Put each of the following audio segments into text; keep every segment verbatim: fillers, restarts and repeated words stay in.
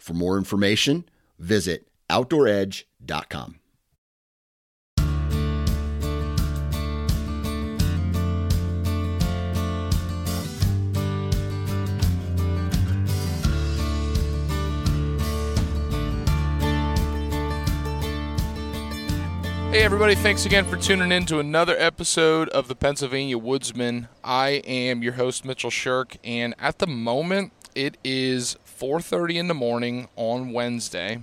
For more information, visit outdoor edge dot com. Hey everybody, thanks again for tuning in to another episode of the Pennsylvania Woodsman. I am your host, Mitchell Shirk, and at the moment it is four thirty in the morning on Wednesday,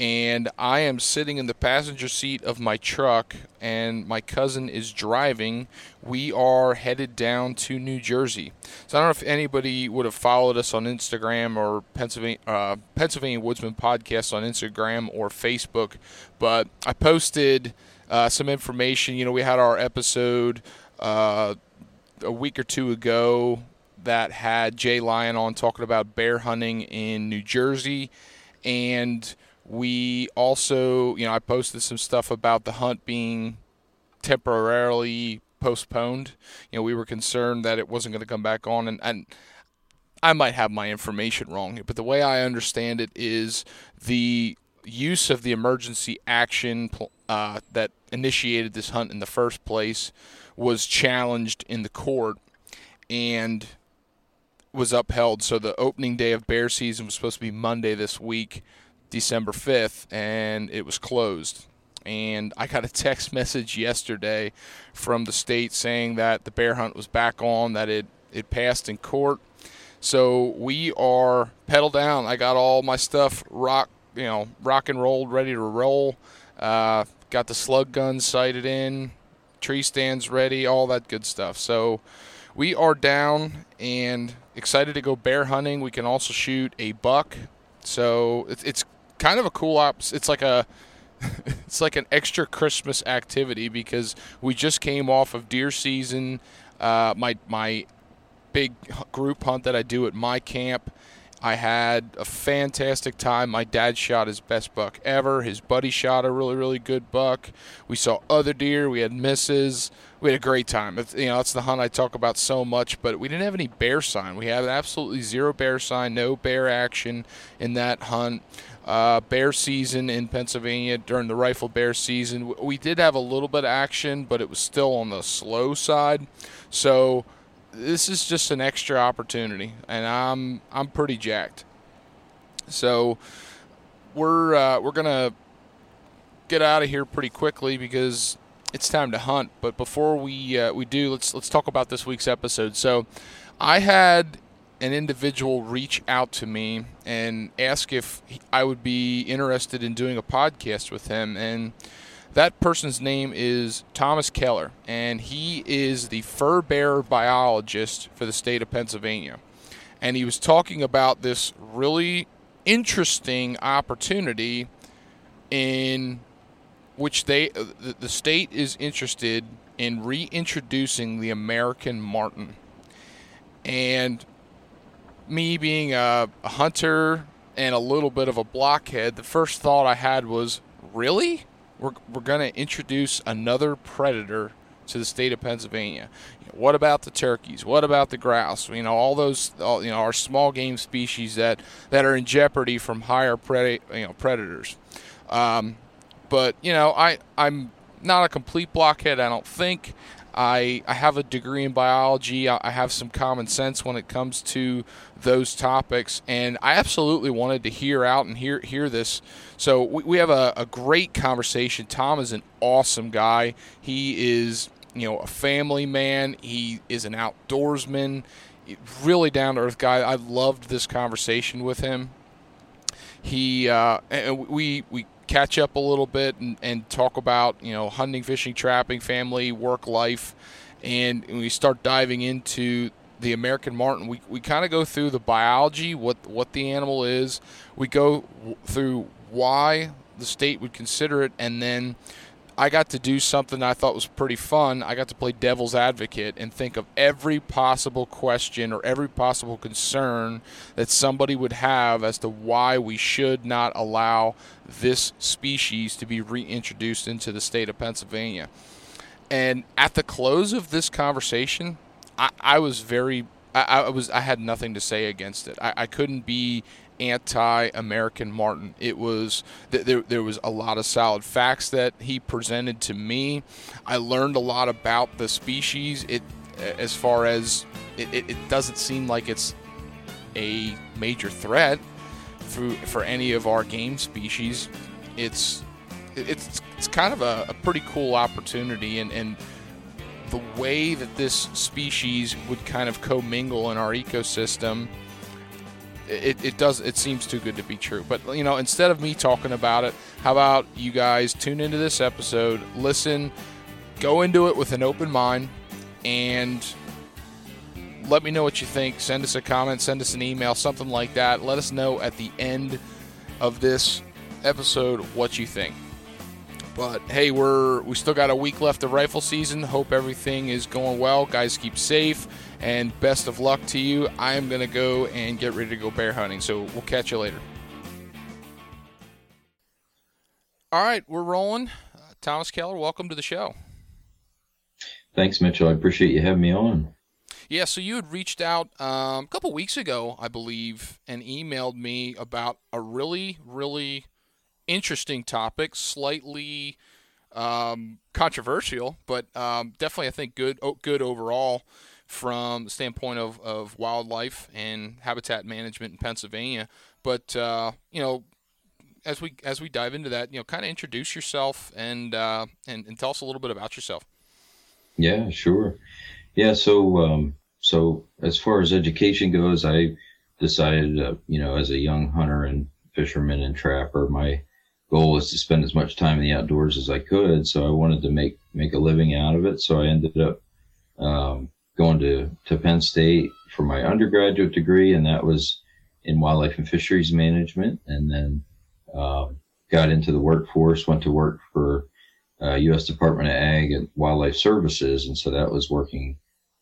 and I am sitting in the passenger seat of my truck, and my cousin is driving. We are headed down to New Jersey. So I don't know if anybody would have followed us on Instagram or Pennsylvania, uh, Pennsylvania Woodsman Podcast on Instagram or Facebook, but I posted uh, some information. You know, we had our episode uh, a week or two ago that had Jay Lyon on talking about bear hunting in New Jersey, and we also, you know, I posted some stuff about the hunt being temporarily postponed. You know, we were concerned that it wasn't going to come back on, and, and I might have my information wrong, but the way I understand it is the use of the emergency action uh, that initiated this hunt in the first place was challenged in the court and was upheld. So the opening day of bear season was supposed to be Monday this week, December fifth, and it was closed. And I got a text message yesterday from the state saying that the bear hunt was back on, that it, it passed in court. So we are pedal down. I got all my stuff rock, you know, rock and rolled, ready to roll. Uh, got the slug gun sighted in, tree stands ready, all that good stuff. So we are down and excited to go bear hunting. We can also shoot a buck. So it's, it's kind of a cool ops. It's like a, it's like an extra Christmas activity because we just came off of deer season. Uh, my my big group hunt that I do at my camp, I had a fantastic time. My dad shot his best buck ever. His buddy shot a really really good buck. We saw other deer. We had misses. We had a great time. It's, you know, it's the hunt I talk about so much, but we didn't have any bear sign. We had absolutely zero bear sign, no bear action in that hunt. Uh, bear season in Pennsylvania during the rifle bear season, we did have a little bit of action, but it was still on the slow side. So this is just an extra opportunity, and I'm I'm pretty jacked. So we're uh, we're gonna get out of here pretty quickly because it's time to hunt. But before we uh, we do, let's let's talk about this week's episode. So I had an individual reach out to me and ask if I would be interested in doing a podcast with him, and that person's name is Thomas Keller, and he is the fur bearer biologist for the state of Pennsylvania. And he was talking about this really interesting opportunity in which they the state is interested in reintroducing the American Marten. And me being a, a hunter and a little bit of a blockhead, the first thought I had was, really? We're, we're going to introduce another predator to the state of Pennsylvania. You know, what about the turkeys? What about the grouse? You know, all those, all, you know, our small game species that, that are in jeopardy from higher pred, you know, predators. Um, But, you know, I, I'm not a complete blockhead, I don't think. I, I have a degree in biology. I, I have some common sense when it comes to those topics, and I absolutely wanted to hear out and hear hear this. So we, we have a, a great conversation. Tom is an awesome guy. He is, you know, a family man. He is an outdoorsman, really down-to-earth guy. I loved this conversation with him. He uh, and we we catch up a little bit and, and talk about, you know, hunting, fishing, trapping, family, work, life, and we start diving into the American Marten. We we kind of go through the biology, what what the animal is. We go through why the state would consider it, and then I got to do something I thought was pretty fun. I got to play devil's advocate and think of every possible question or every possible concern that somebody would have as to why we should not allow this species to be reintroduced into the state of Pennsylvania. And at the close of this conversation, I, I was very, I, I was, I had nothing to say against it. I, I couldn't be anti-American Marten. It was there. There was a lot of solid facts that he presented to me. I learned a lot about the species. It, as far as it, it, it doesn't seem like it's a major threat for for any of our game species. It's it's it's kind of a, a pretty cool opportunity, and and the way that this species would kind of commingle in our ecosystem. It, it does. It seems too good to be true. But, you know, instead of me talking about it, how about you guys tune into this episode, listen, go into it with an open mind, and let me know what you think. Send us a comment, send us an email, something like that. Let us know at the end of this episode what you think. But, hey, we're we still got a week left of rifle season. Hope everything is going well. Guys, keep safe, and best of luck to you. I am going to go and get ready to go bear hunting, so we'll catch you later. All right, we're rolling. Uh, Thomas Keller, welcome to the show. Thanks, Mitchell. I appreciate you having me on. Yeah, so you had reached out um, a couple weeks ago, I believe, and emailed me about a really, really interesting topic, slightly um, controversial, but um, definitely I think good, good overall from the standpoint of, of wildlife and habitat management in Pennsylvania. But uh, you know, as we as we dive into that, you know, kind of introduce yourself and uh, and and tell us a little bit about yourself. Yeah, sure. Yeah, so um, so as far as education goes, I decided, uh, you know, as a young hunter and fisherman and trapper, my goal was to spend as much time in the outdoors as I could. So I wanted to make, make a living out of it. So I ended up um, going to, to Penn State for my undergraduate degree, and that was in wildlife and fisheries management. And then um, got into the workforce, went to work for uh, U S Department of Ag and Wildlife Services. And so that was working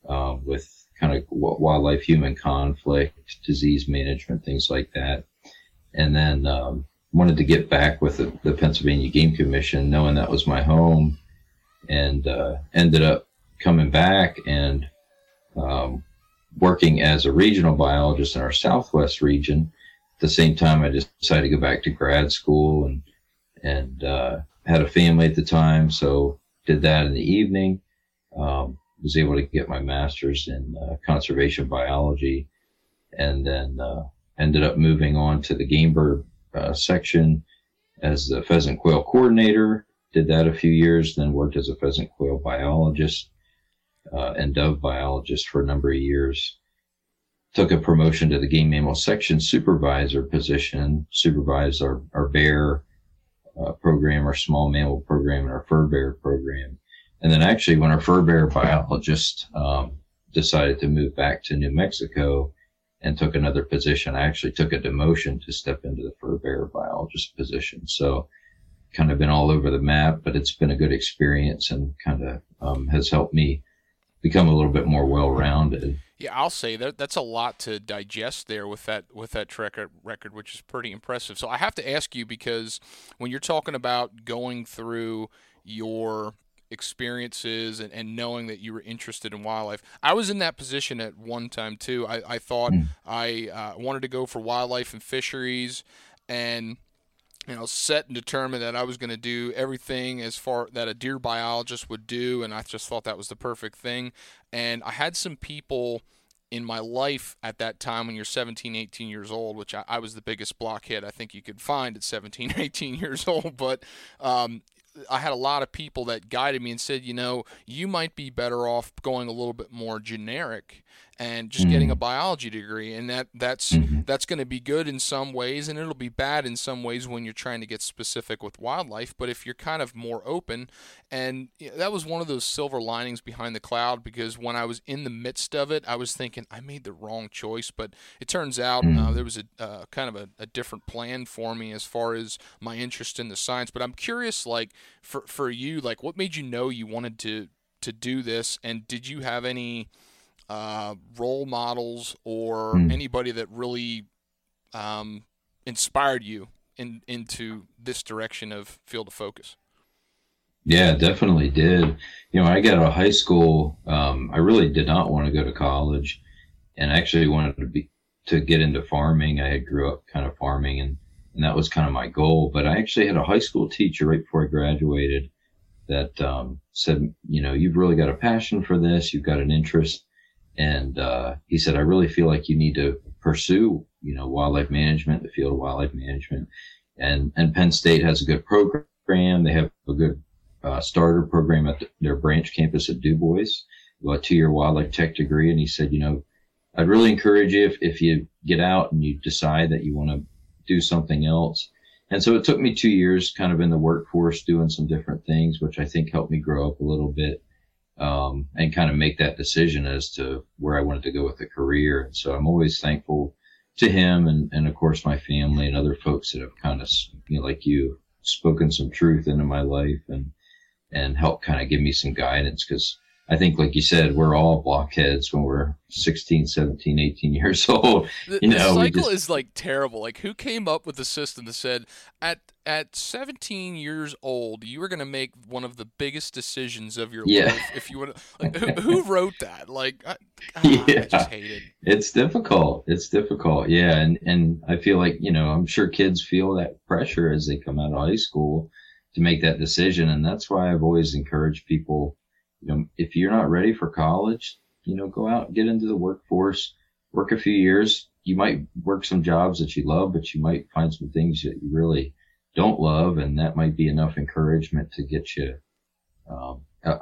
uh, with kind of wildlife-human conflict, disease management, things like that. And then um, wanted to get back with the, the Pennsylvania Game Commission, knowing that was my home, and uh, ended up coming back and um, working as a regional biologist in our Southwest region. At the same time, I just decided to go back to grad school, and and uh, had a family at the time, so did that in the evening. Um, was able to get my master's in uh, conservation biology, and then uh, ended up moving on to the game bird uh, section as the pheasant quail coordinator, did that a few years, then worked as a pheasant quail biologist uh, and dove biologist for a number of years. Took a promotion to the game mammal section supervisor position, supervised our, our bear uh, program, our small mammal program, and our fur bear program. And then actually when our fur bear biologist um, decided to move back to New Mexico, and took another position. I actually took a demotion to step into the fur bear biologist position. So kind of been all over the map, but it's been a good experience and kind of um, has helped me become a little bit more well-rounded. Yeah, I'll say that that's a lot to digest there with that with that track record, which is pretty impressive. So I have to ask you, because when you're talking about going through your experiences and, and knowing that you were interested in wildlife. I was in that position at one time too. I, I thought mm. I uh, wanted to go for wildlife and fisheries, and you know, set and determined that I was going to do everything as far that a deer biologist would do, and I just thought that was the perfect thing. And I had some people in my life at that time, when you're seventeen, eighteen years old, which I, I was the biggest blockhead I think you could find at seventeen, eighteen years old, but um, I had a lot of people that guided me and said, you know, you might be better off going a little bit more generic and just getting a biology degree, and that that's that's going to be good in some ways, and it'll be bad in some ways when you're trying to get specific with wildlife. But if you're kind of more open, and that was one of those silver linings behind the cloud, because when I was in the midst of it, I was thinking I made the wrong choice, but it turns out uh, there was a uh, kind of a, a different plan for me as far as my interest in the science. But I'm curious, like for for you, like what made you know you wanted to to do this, and did you have any uh role models or mm. anybody that really um inspired you in into this direction of field of focus? Yeah, definitely did. You know, I got out of high school, um I really did not want to go to college, and I actually wanted to be to get into farming. I had grew up kind of farming, and, and that was kind of my goal. But I actually had a high school teacher right before I graduated that um said, you know, you've really got a passion for this, you've got an interest. And uh, he said, I really feel like you need to pursue, you know, wildlife management, the field of wildlife management. And and Penn State has a good program. They have a good uh, starter program at the, their branch campus at Du Bois, a two-year wildlife tech degree. And he said, you know, I'd really encourage you if, if you get out and you decide that you want to do something else. And so it took me two years kind of in the workforce doing some different things, which I think helped me grow up a little bit. Um, and kind of make that decision as to where I wanted to go with the career. And so I'm always thankful to him and, and of course, my family and other folks that have kind of, you know, like you, spoken some truth into my life and, and helped kind of give me some guidance. Because I think, like you said, we're all blockheads when we're sixteen, seventeen, eighteen years old. The, you know, the cycle just... is like terrible. Like, who came up with the system that said at at seventeen years old you were going to make one of the biggest decisions of your yeah. life? If you want, like, who, who wrote that? Like, I, ah, yeah. I just hate it. It's difficult. It's difficult. Yeah, and and I feel like, you know, I'm sure kids feel that pressure as they come out of high school to make that decision, and that's why I've always encouraged people. You know, if you're not ready for college, you know, go out and get into the workforce, work a few years. You might work some jobs that you love, but you might find some things that you really don't love. And that might be enough encouragement to get you, um, uh,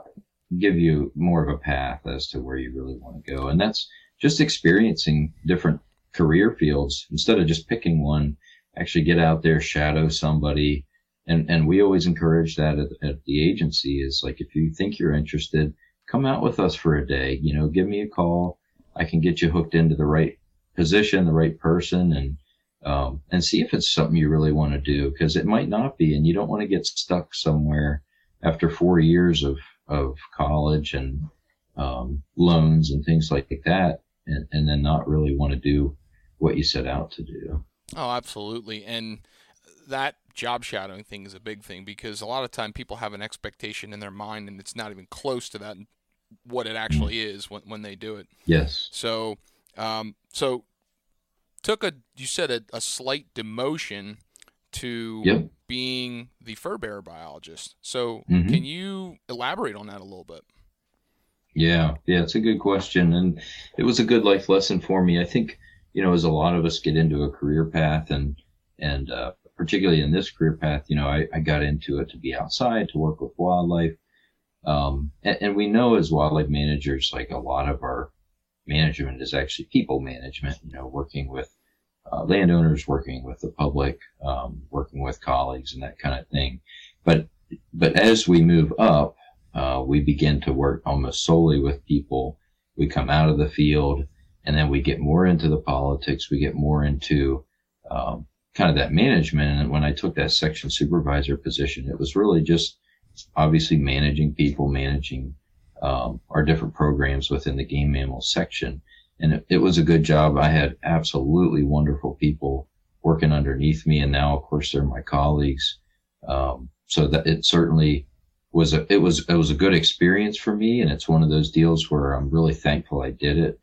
give you more of a path as to where you really want to go. And that's just experiencing different career fields instead of just picking one. Actually get out there, shadow somebody. And and we always encourage that at, at the agency is like, if you think you're interested, come out with us for a day, you know, give me a call. I can get you hooked into the right position, the right person, and, um, and see if it's something you really want to do, because it might not be. And you don't want to get stuck somewhere after four years of, of college and, um, loans and things like that. And, and then not really want to do what you set out to do. Oh, absolutely. And that job shadowing thing is a big thing, because a lot of time people have an expectation in their mind and it's not even close to that what it actually is when, when they do it. Yes. So, um, so took a, you said a, a slight demotion to yep. being the fur bearer biologist. So mm-hmm. can you elaborate on that a little bit? Yeah. Yeah. It's a good question. And it was a good life lesson for me. I think, you know, as a lot of us get into a career path and, and, uh, particularly in this career path, you know, I, I got into it to be outside, to work with wildlife. Um, and, and we know as wildlife managers, like a lot of our management is actually people management, you know, working with uh, landowners, working with the public, um, working with colleagues and that kind of thing. But, but as we move up, uh, we begin to work almost solely with people. We come out of the field and then we get more into the politics. We get more into, um, kind of that management. And when I took that section supervisor position, it was really just obviously managing people, managing um, our different programs within the game mammal section. And it, it was a good job. I had absolutely wonderful people working underneath me. And now, of course, they're my colleagues. Um, so that it certainly was a, it was, it was a good experience for me. And it's one of those deals where I'm really thankful I did it.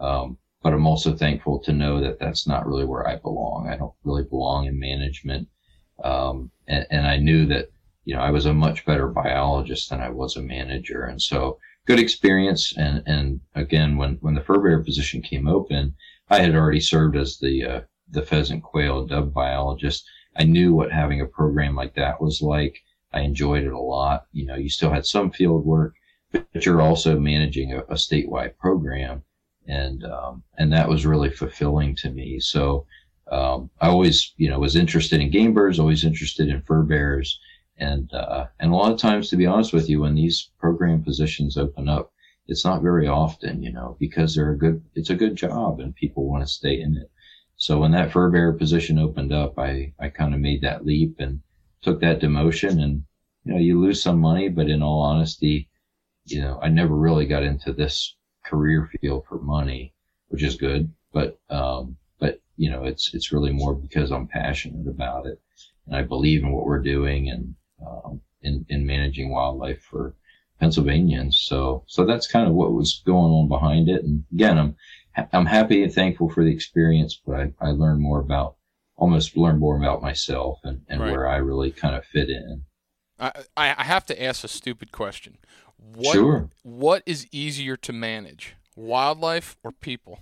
Um, But I'm also thankful to know that that's not really where I belong. I don't really belong in management. Um, and, and I knew that, you know, I was a much better biologist than I was a manager. And so good experience. And, and again, when, when the fur bearer position came open, I had already served as the, uh, the pheasant, quail, dove biologist. I knew what having a program like that was like. I enjoyed it a lot. You know, you still had some field work, but you're also managing a, a statewide program. And, um, and that was really fulfilling to me. So, um, I always, you know, was interested in game birds, always interested in fur bearers. And, uh, and a lot of times, to be honest with you, when these program positions open up, it's not very often, you know, because they're a good, it's a good job and people want to stay in it. So when that fur bearer position opened up, I, I kind of made that leap and took that demotion. And, you know, you lose some money, but in all honesty, you know, I never really got into this career field for money, which is good. But, um, but, you know, it's, it's really more because I'm passionate about it and I believe in what we're doing and, um, in, in managing wildlife for Pennsylvanians. So, so that's kind of what was going on behind it. And again, I'm, I'm happy and thankful for the experience, but I, I learned more about, almost learned more about myself and, and right. where I really kind of fit in. I, I have to ask a stupid question. What, sure. What is easier to manage, wildlife or people?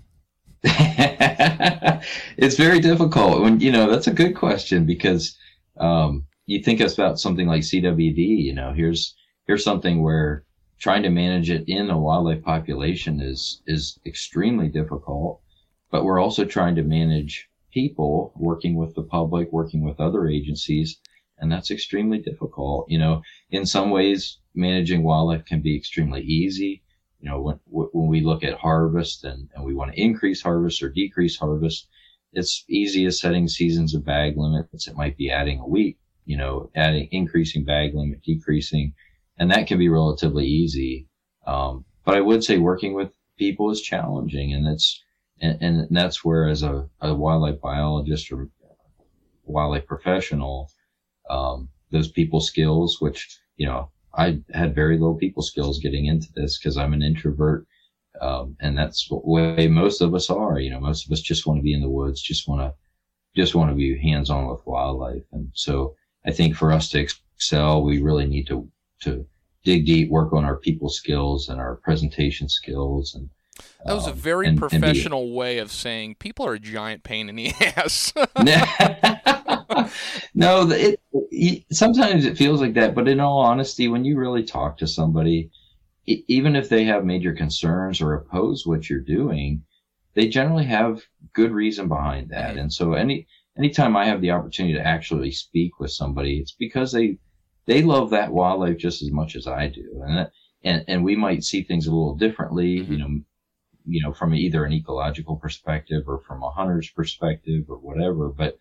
It's very difficult. When you know, that's a good question because um, you think about something like C W D. You know, here's here's something where trying to manage it in a wildlife population is is extremely difficult. But we're also trying to manage people, working with the public, working with other agencies, and that's extremely difficult. You know, in some ways, managing wildlife can be extremely easy. You know, when when we look at harvest and, and we want to increase harvest or decrease harvest, it's easy as setting seasons of bag limits. It might be adding a week, you know, adding, increasing bag limit, decreasing, and that can be relatively easy. Um, but I would say working with people is challenging, and that's and, and that's where as a, a wildlife biologist or wildlife professional, um, those people skills, which, you know, I had very little people skills getting into this because I'm an introvert. Um, and that's the way most of us are. You know, most of us just want to be in the woods, just want to, just want to be hands on with wildlife. And so I think for us to excel, we really need to, to dig deep, work on our people skills and our presentation skills. And that was um, a very and, professional and be, way of saying people are a giant pain in the ass. No, it, it, sometimes it feels like that, but in all honesty, when you really talk to somebody, it, even if they have major concerns or oppose what you're doing, they generally have good reason behind that. And so any anytime I have the opportunity to actually speak with somebody, it's because they they love that wildlife just as much as I do, and that, and and we might see things a little differently, mm-hmm. you know, you know, from either an ecological perspective or from a hunter's perspective or whatever, but.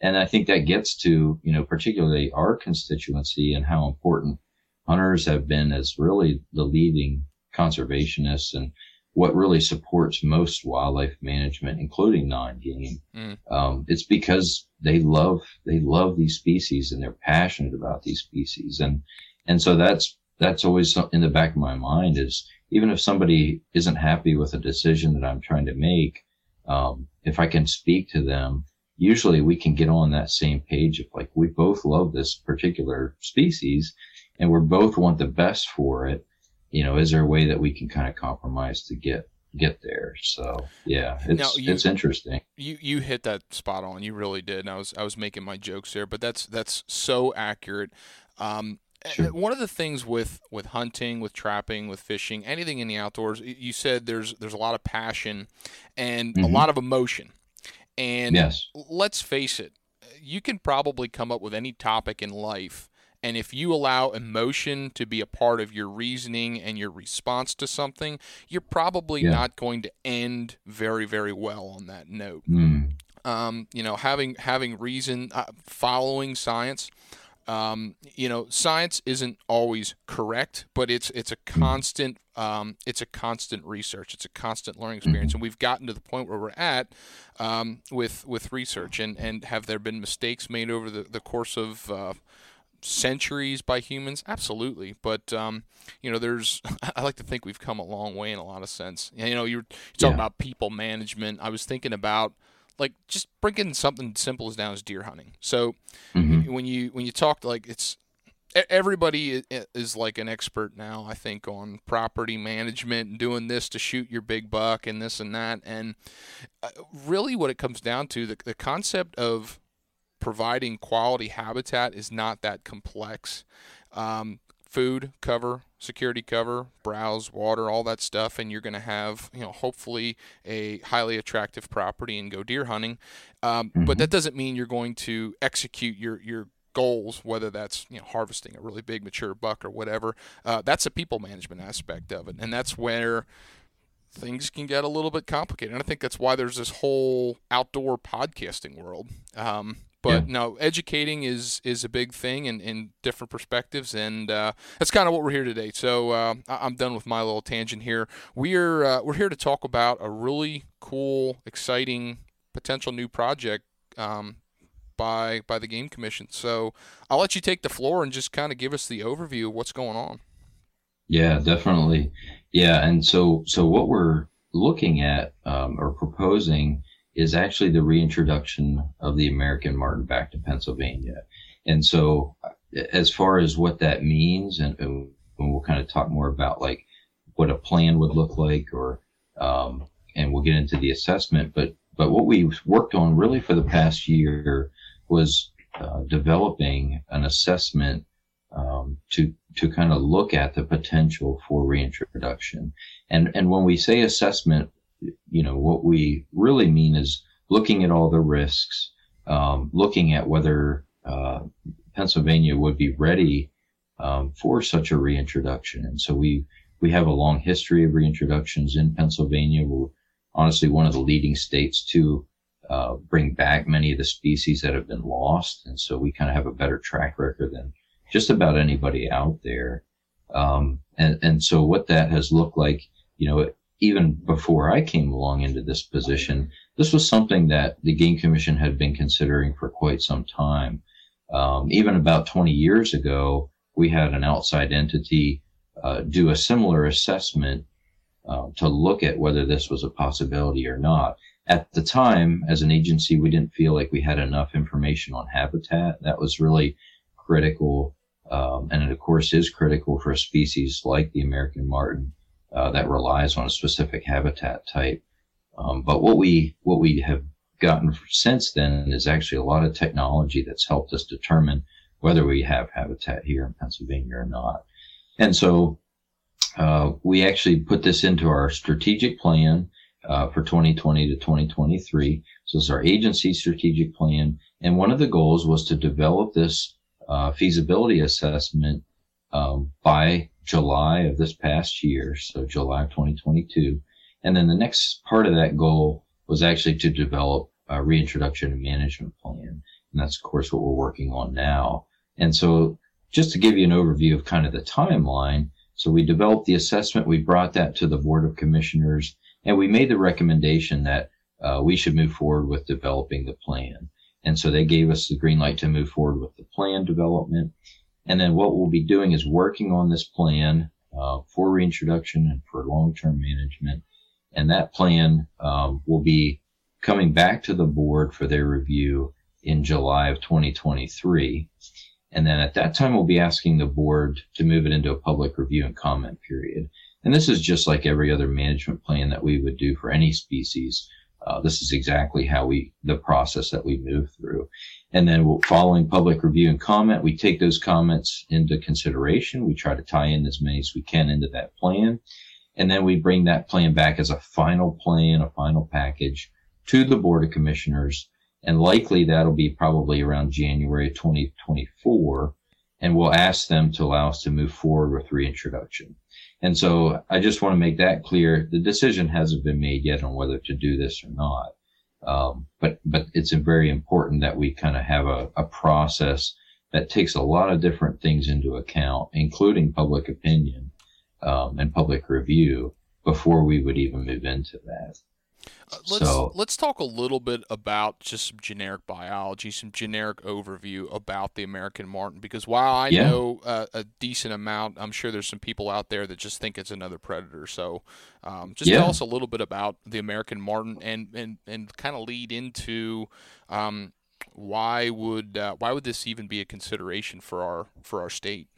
And I think that gets to, you know, particularly our constituency and how important hunters have been as really the leading conservationists and what really supports most wildlife management, including non-game. Mm. Um, it's because they love, they love these species and they're passionate about these species. And, and so that's, that's always in the back of my mind is even if somebody isn't happy with a decision that I'm trying to make, um, if I can speak to them, usually we can get on that same page of like, we both love this particular species and we both want the best for it. You know, is there a way that we can kind of compromise to get, get there? So yeah, it's, you, it's interesting. You, you hit that spot on, you really did. And I was, I was making my jokes there, but that's, that's so accurate. Um, Sure. One of the things with, with hunting, with trapping, with fishing, anything in the outdoors, you said there's, there's a lot of passion and mm-hmm. a lot of emotion. And yes. Let's face it, you can probably come up with any topic in life. And if you allow emotion to be a part of your reasoning and your response to something, you're probably yeah. not going to end very, very well on that note. Mm. Um, you know, having having reason, uh, following science. Um, you know, science isn't always correct, but it's it's a constant um, it's a constant research, it's a constant learning experience, mm-hmm. and we've gotten to the point where we're at um, with with research. And, and have there been mistakes made over the, the course of uh, centuries by humans? Absolutely, but um, you know, there's I like to think we've come a long way in a lot of sense. You know, you're talking yeah. about people management. I was thinking about like just bringing something simple as down as deer hunting. So mm-hmm. when you when you talk, like, it's everybody is like an expert now, I think, on property management and doing this to shoot your big buck and this and that. And really what it comes down to, the, the concept of providing quality habitat is not that complex. Um, food, cover, security cover, browse, water, all that stuff, and you're going to have, you know, hopefully a highly attractive property and go deer hunting. Um, mm-hmm. But that doesn't mean you're going to execute your your goals, whether that's, you know, harvesting a really big mature buck or whatever. Uh, that's a people management aspect of it, and that's where things can get a little bit complicated. And I think that's why there's this whole outdoor podcasting world. Um, But yeah. no, educating is, is a big thing, and in different perspectives, and uh, that's kind of what we're here today. So uh, I'm done with my little tangent here. We're uh, we're here to talk about a really cool, exciting, potential new project um, by by the Game Commission. So I'll let you take the floor and just kind of give us the overview of what's going on. Yeah, definitely. Yeah, and so so what we're looking at um, or proposing is actually the reintroduction of the American Marten back to Pennsylvania. And so as far as what that means, and, and we'll kind of talk more about like what a plan would look like, or, um, and we'll get into the assessment, but, but what we worked on really for the past year was uh, developing an assessment um, to, to kind of look at the potential for reintroduction. And, and when we say assessment, you know, what we really mean is looking at all the risks, um, looking at whether uh, Pennsylvania would be ready um, for such a reintroduction. And so we, we have a long history of reintroductions in Pennsylvania. We're honestly one of the leading states to uh, bring back many of the species that have been lost. And so we kind of have a better track record than just about anybody out there. Um, and, and so what that has looked like, you know, it, even before I came along into this position, this was something that the Game Commission had been considering for quite some time. Um, even about twenty years ago, we had an outside entity uh, do a similar assessment uh, to look at whether this was a possibility or not. At the time, as an agency, we didn't feel like we had enough information on habitat. That was really critical, um, and it, of course, is critical for a species like the American Marten. Uh, that relies on a specific habitat type. Um, but what we what we have gotten since then is actually a lot of technology that's helped us determine whether we have habitat here in Pennsylvania or not. And so uh, we actually put this into our strategic plan uh, for twenty twenty to twenty twenty-three. So it's our agency strategic plan. And one of the goals was to develop this uh, feasibility assessment um, by July of this past year, so July of twenty twenty-two. And then the next part of that goal was actually to develop a reintroduction and management plan. And that's, of course, what we're working on now. And so just to give you an overview of kind of the timeline, so we developed the assessment, we brought that to the Board of Commissioners, and we made the recommendation that uh, we should move forward with developing the plan. And so they gave us the green light to move forward with the plan development. And then what we'll be doing is working on this plan uh, for reintroduction and for long-term management. And that plan um, will be coming back to the board for their review in July of twenty twenty-three. And then at that time, we'll be asking the board to move it into a public review and comment period. And this is just like every other management plan that we would do for any species. Uh, this is exactly how we, the process that we move through. And then we'll, following public review and comment, we take those comments into consideration. We try to tie in as many as we can into that plan. And then we bring that plan back as a final plan, a final package to the Board of Commissioners. And likely that'll be probably around January twenty twenty-four. And we'll ask them to allow us to move forward with reintroduction. And so I just want to make that clear. The decision hasn't been made yet on whether to do this or not. Um, but, but it's very important that we kind of have a, a process that takes a lot of different things into account, including public opinion, um, and public review before we would even move into that. Uh, let's so, let's talk a little bit about just some generic biology, some generic overview about the American Marten, because while I yeah. know uh, a decent amount, I'm sure there's some people out there that just think it's another predator. So um, just yeah. tell us a little bit about the American Marten, and and, and kind of lead into um, why would uh, why would this even be a consideration for our for our state?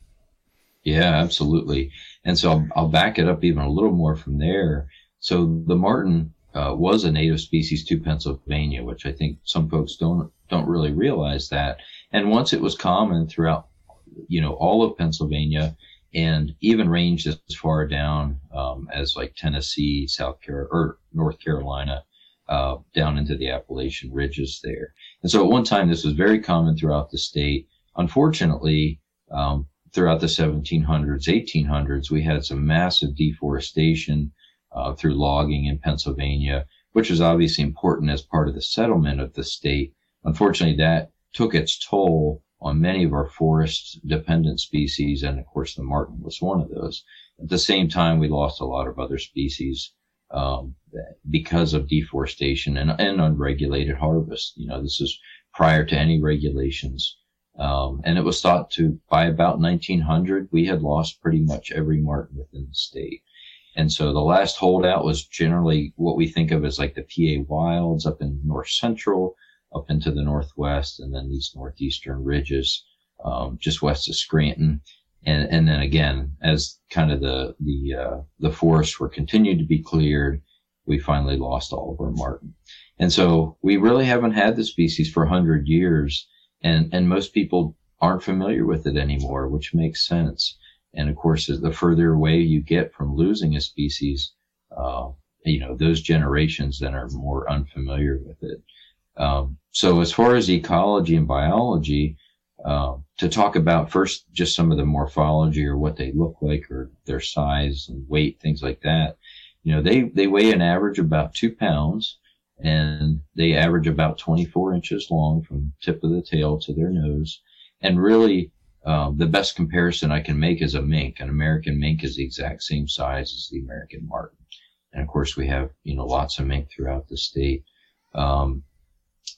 Yeah, absolutely. And so I'll, I'll back it up even a little more from there. So the Marten Uh, was a native species to Pennsylvania, which I think some folks don't don't really realize that. And once it was common throughout, you know, all of Pennsylvania, and even ranged as far down um, as like Tennessee, South Carolina, or North Carolina, uh, down into the Appalachian ridges there. And so at one time, this was very common throughout the state. Unfortunately, um, throughout the seventeen hundreds, eighteen hundreds, we had some massive deforestation Uh, through logging in Pennsylvania, which is obviously important as part of the settlement of the state. Unfortunately, that took its toll on many of our forest-dependent species, and of course, the Marten was one of those. At the same time, we lost a lot of other species um, because of deforestation and, and unregulated harvest. You know, this is prior to any regulations, um, and it was thought to by about nineteen hundred we had lost pretty much every Marten within the state. And so the last holdout was generally what we think of as like the P A Wilds up in north central, up into the northwest, and then these northeastern ridges, um, just west of Scranton. And, and then again, as kind of the, the, uh, the forests were continued to be cleared, we finally lost all of our Marten. And so we really haven't had the species for a hundred years, and, and most people aren't familiar with it anymore, which makes sense. And of course, the further away you get from losing a species, uh, you know, those generations then are more unfamiliar with it. Um, so as far as ecology and biology, uh, to talk about first just some of the morphology or what they look like or their size and weight, things like that. You know, they, they weigh an average about two pounds and they average about twenty-four inches long from tip of the tail to their nose. And really, Um, the best comparison I can make is a mink. An American mink is the exact same size as the American Marten. And of course we have, you know, lots of mink throughout the state. Um,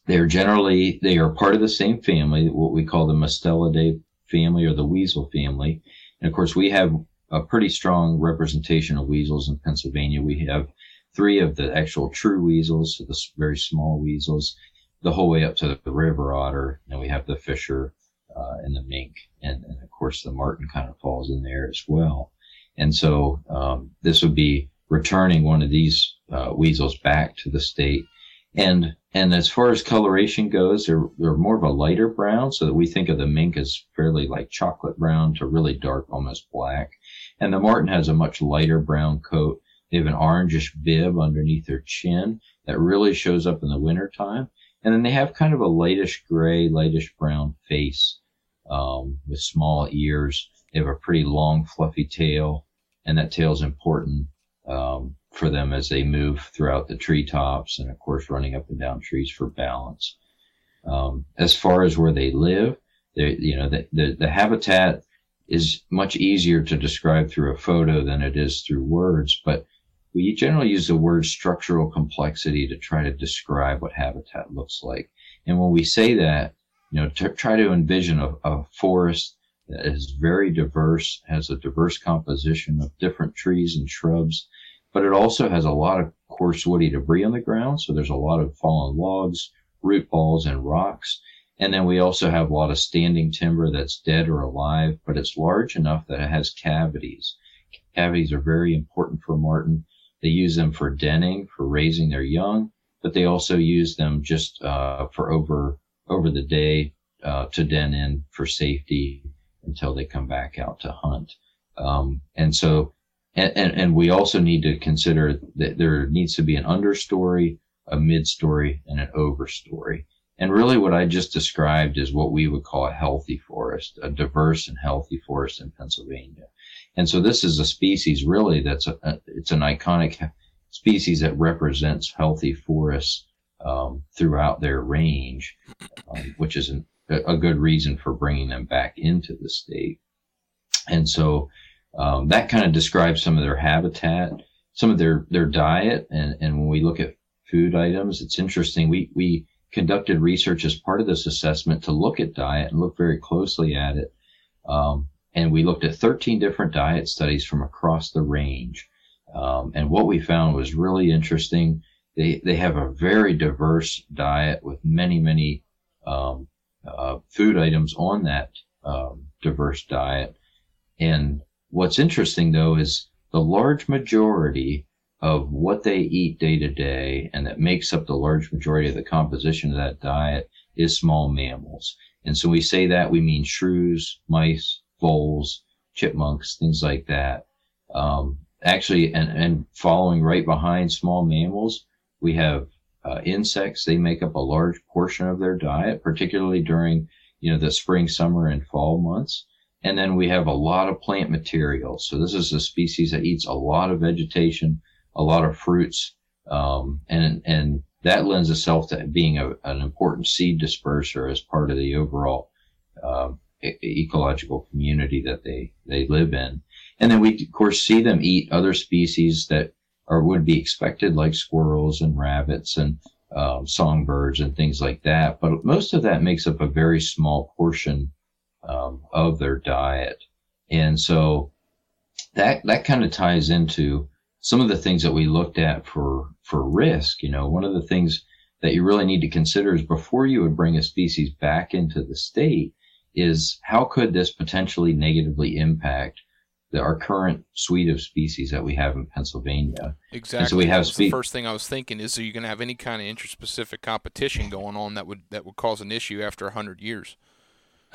they're generally, they are part of the same family, what we call the Mustelidae family or the weasel family. And of course we have a pretty strong representation of weasels in Pennsylvania. We have three of the actual true weasels, so the very small weasels, the whole way up to the river otter. And we have the fisher, Uh, and the mink, and, and of course the Marten kind of falls in there as well. And so um, this would be returning one of these uh, weasels back to the state. And and as far as coloration goes, they're they're more of a lighter brown, so that we think of the mink as fairly like chocolate brown to really dark, almost black. And the Marten has a much lighter brown coat. They have an orangish bib underneath their chin that really shows up in the wintertime. And then they have kind of a lightish gray, lightish brown face. Um, with small ears. They have a pretty long, fluffy tail, and that tail is important um, for them as they move throughout the treetops and, of course, running up and down trees for balance. Um, as far as where they live, they, you know, the, the, the habitat is much easier to describe through a photo than it is through words, but we generally use the word structural complexity to try to describe what habitat looks like. And when we say that, you know, to try to envision a, a forest that is very diverse, has a diverse composition of different trees and shrubs, but it also has a lot of coarse woody debris on the ground. So there's a lot of fallen logs, root balls, and rocks. And then we also have a lot of standing timber that's dead or alive, but it's large enough that it has cavities. Cavities are very important for Marten. They use them for denning, for raising their young, but they also use them just uh, for over over the day uh, to den in for safety until they come back out to hunt. Um, and so, and, and, and we also need to consider that there needs to be an understory, a midstory, and an overstory. And really what I just described is what we would call a healthy forest, a diverse and healthy forest in Pennsylvania. And so this is a species really that's a, a it's an iconic species that represents healthy forests Um, throughout their range, um, which is an, a good reason for bringing them back into the state. And so um, that kind of describes some of their habitat, some of their, their diet. And, and when we look at food items. It's interesting. We, we conducted research as part of this assessment to look at diet and look very closely at it. Um, and we looked at thirteen different diet studies from across the range. Um, and what we found was really interesting. They, they have a very diverse diet with many, many, um, uh, food items on that, um, diverse diet. And what's interesting though is the large majority of what they eat day to day, and that makes up the large majority of the composition of that diet, is small mammals. And so we say that we mean shrews, mice, voles, chipmunks, things like that. Um, actually, and, and following right behind small mammals, we have uh, insects. They make up a large portion of their diet, particularly during, you know, the spring, summer, and fall months. And then we have a lot of plant material. So this is a species that eats a lot of vegetation, a lot of fruits, um, and and that lends itself to being a, an important seed disperser as part of the overall uh, e- ecological community that they, they live in. And then we, of course, see them eat other species that are would be expected, like squirrels and rabbits and um, songbirds and things like that. But most of that makes up a very small portion um, of their diet. And so that that kind of ties into some of the things that we looked at for for risk. You know, one of the things that you really need to consider is before you would bring a species back into the state is how could this potentially negatively impact the, our current suite of species that we have in Pennsylvania. Exactly. And so we have spe- the first thing I was thinking is, are you going to have any kind of interspecific competition going on that would that would cause an issue after one hundred years?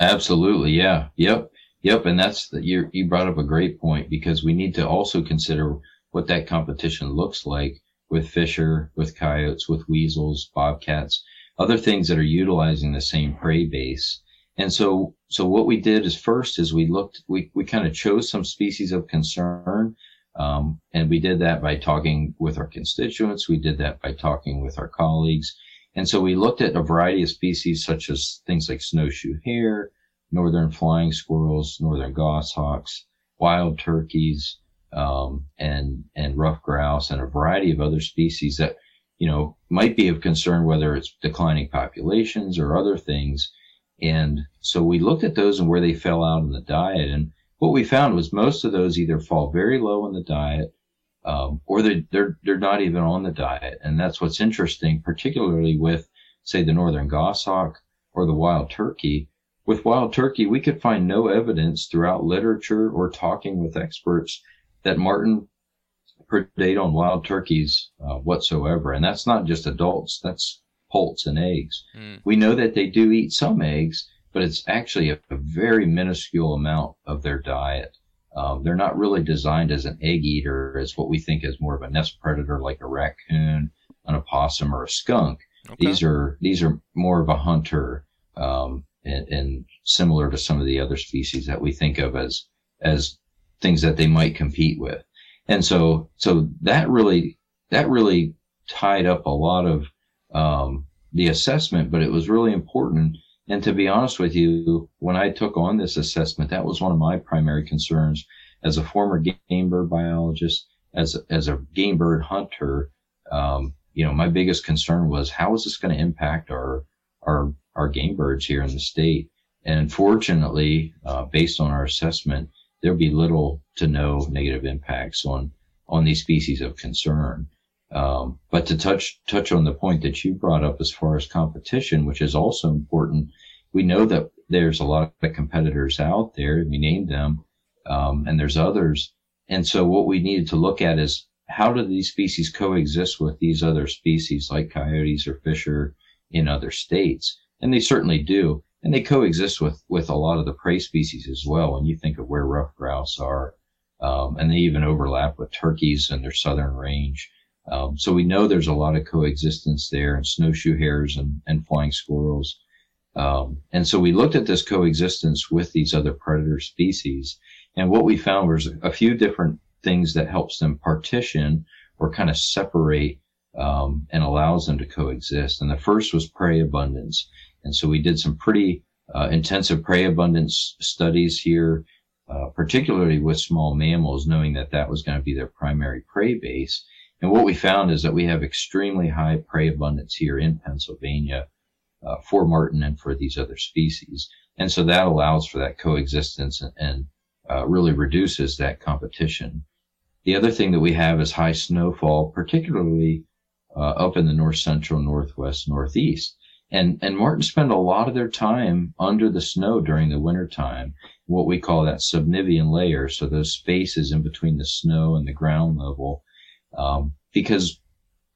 Absolutely. Yeah. Yep. Yep. And that's the, you you brought up a great point, because we need to also consider what that competition looks like with fisher, with coyotes, with weasels, bobcats, other things that are utilizing the same prey base. And so, so what we did is first is we looked, we, we kind of chose some species of concern. Um, and we did that by talking with our constituents. We did that by talking with our colleagues. And so we looked at a variety of species, such as things like snowshoe hare, northern flying squirrels, northern goshawks, wild turkeys, um, and, and rough grouse, and a variety of other species that, you know, might be of concern, whether it's declining populations or other things. And so we looked at those and where they fell out in the diet. And what we found was most of those either fall very low in the diet, um, or they, they're, they're not even on the diet. And that's what's interesting, particularly with, say, the northern goshawk or the wild turkey. With wild turkey, we could find no evidence throughout literature or talking with experts that marten predate on wild turkeys uh, whatsoever. And that's not just adults, that's poults and eggs. Mm. We know that they do eat some eggs, but it's actually a, a very minuscule amount of their diet. Um, they're not really designed as an egg eater, as what we think is more of a nest predator, like a raccoon, an opossum, or a skunk. Okay. These are these are more of a hunter, um, and, and similar to some of the other species that we think of as as things that they might compete with. And so, so that really, that really tied up a lot of, um, the assessment, but it was really important. And to be honest with you, when I took on this assessment, that was one of my primary concerns as a former game bird biologist, as, as a game bird hunter. Um, you know, my biggest concern was, how is this going to impact our, our, our game birds here in the state? And fortunately, uh, based on our assessment, there'll be little to no negative impacts on, on these species of concern. Um, but to touch, touch on the point that you brought up as far as competition, which is also important, we know that there's a lot of competitors out there. We named them, um, and there's others. And so what we needed to look at is, how do these species coexist with these other species like coyotes or fisher in other states? And they certainly do. And they coexist with, with a lot of the prey species as well. When you think of where rough grouse are, um, and they even overlap with turkeys in their southern range. Um, so we know there's a lot of coexistence there, and snowshoe hares and, and flying squirrels. Um, and so we looked at this coexistence with these other predator species. And what we found was a few different things that helps them partition or kind of separate, um, and allows them to coexist. And the first was prey abundance. And so we did some pretty uh, intensive prey abundance studies here, uh, particularly with small mammals, knowing that that was going to be their primary prey base. And what we found is that we have extremely high prey abundance here in Pennsylvania uh, for marten and for these other species. And so that allows for that coexistence and, and uh, really reduces that competition. The other thing that we have is high snowfall, particularly uh, up in the north central, northwest, northeast. And, and marten spend a lot of their time under the snow during the winter time, what we call that subnivian layer. So those spaces in between the snow and the ground level, um, because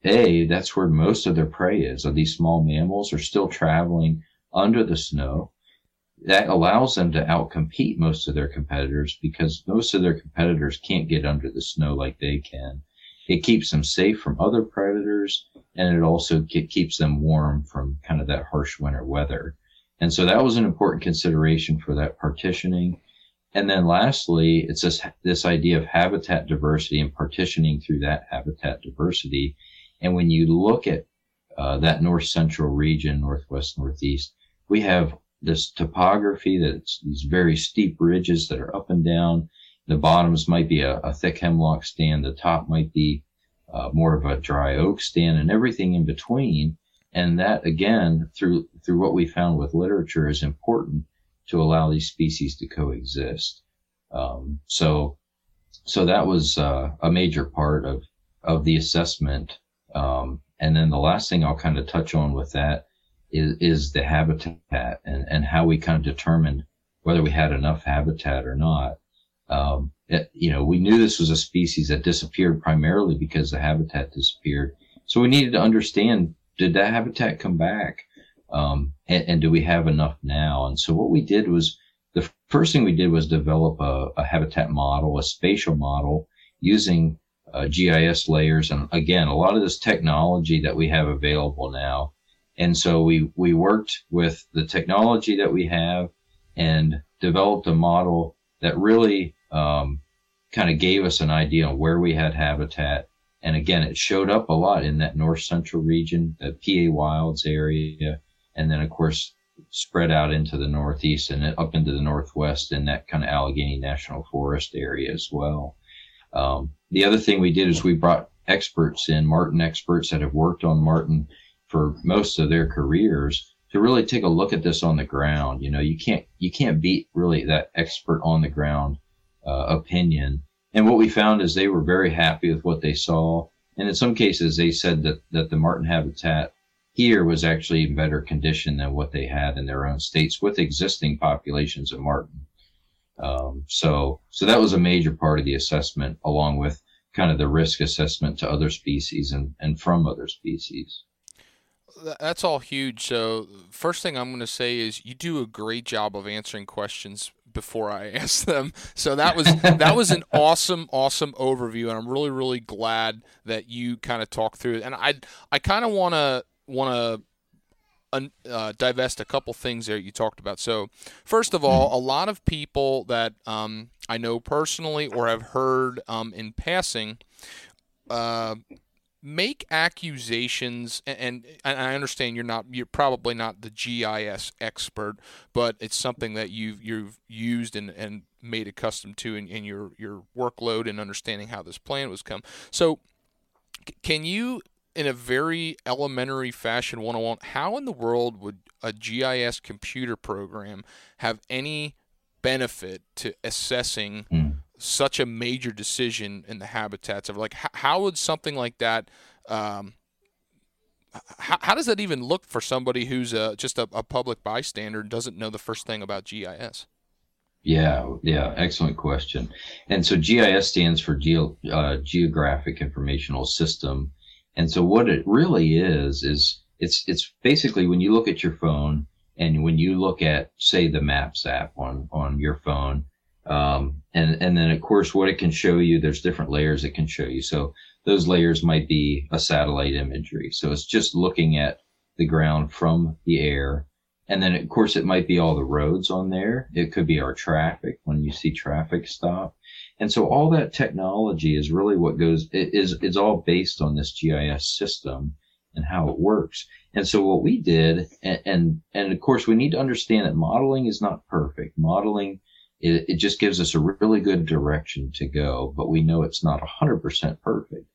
A, that's where most of their prey is. So these small mammals are still traveling under the snow. That allows them to outcompete most of their competitors because most of their competitors can't get under the snow like they can. It keeps them safe from other predators, and it also ke- keeps them warm from kind of that harsh winter weather. And so that was an important consideration for that partitioning. And then lastly, it's this, this idea of habitat diversity and partitioning through that habitat diversity. And when you look at uh, that north central region, northwest, northeast, we have this topography that's these very steep ridges that are up and down. The bottoms might be a, a thick hemlock stand. The top might be uh, more of a dry oak stand, and everything in between. And that, again, through through what we found with literature, is important to allow these species to coexist. Um, so, so that was uh, a major part of of the assessment. Um, and then the last thing I'll kind of touch on with that is is the habitat and and how we kind of determined whether we had enough habitat or not. Um, it, you know, we knew this was a species that disappeared primarily because the habitat disappeared. So we needed to understand, did that habitat come back? Um, and, and do we have enough now? And so what we did was, the first thing we did was develop a, a habitat model, a spatial model using uh, G I S layers. And again, a lot of this technology that we have available now. And so we, we worked with the technology that we have and developed a model that really um, kind of gave us an idea on where we had habitat. And again, it showed up a lot in that north central region, the P A Wilds area, and then of course spread out into the northeast and then up into the northwest in that kind of Allegheny National Forest area as well. Um, the other thing we did is we brought experts in, marten experts that have worked on marten for most of their careers, to really take a look at this on the ground. You know, you can't, you can't beat really that expert on the ground uh, opinion. And what we found is they were very happy with what they saw. And in some cases, they said that, that the marten habitat here was actually in better condition than what they had in their own states with existing populations of marten. Um, so, so that was a major part of the assessment, along with kind of the risk assessment to other species and, and from other species. That's all huge. So first thing I'm going to say is you do a great job of answering questions before I ask them. So that was that was an awesome, awesome overview, and I'm really, really glad that you kind of talked through it. And I, I kind of want to want to uh, divest a couple things there you talked about. So first of all, a lot of people that um, I know personally or have heard um, in passing. Uh, Make accusations, and, and I understand you're not, you're probably not the G I S expert, but it's something that you've you've used and, and made accustomed to in, in your, your workload and understanding how this plan was come. So, can you, in a very elementary fashion, one oh one, how in the world would a G I S computer program have any benefit to assessing Mm. such a major decision in the habitats of like, how, how would something like that, um, how, how does that even look for somebody who's a, just a, a public bystander and doesn't know the first thing about G I S? Yeah. Yeah. Excellent question. And so G I S stands for Geo, uh, Geographic Informational System. And so what it really is, is it's, it's basically when you look at your phone and when you look at, say, the Maps app on, on your phone, Um, and, and then of course what it can show you, there's different layers it can show you. So those layers might be a satellite imagery. So it's just looking at the ground from the air. And then of course it might be all the roads on there. It could be our traffic when you see traffic stop. And so all that technology is really what goes, it is, it's all based on this G I S system and how it works. And so what we did, and, and, and of course we need to understand that modeling is not perfect. Modeling It just gives us a really good direction to go, but we know it's not one hundred percent perfect.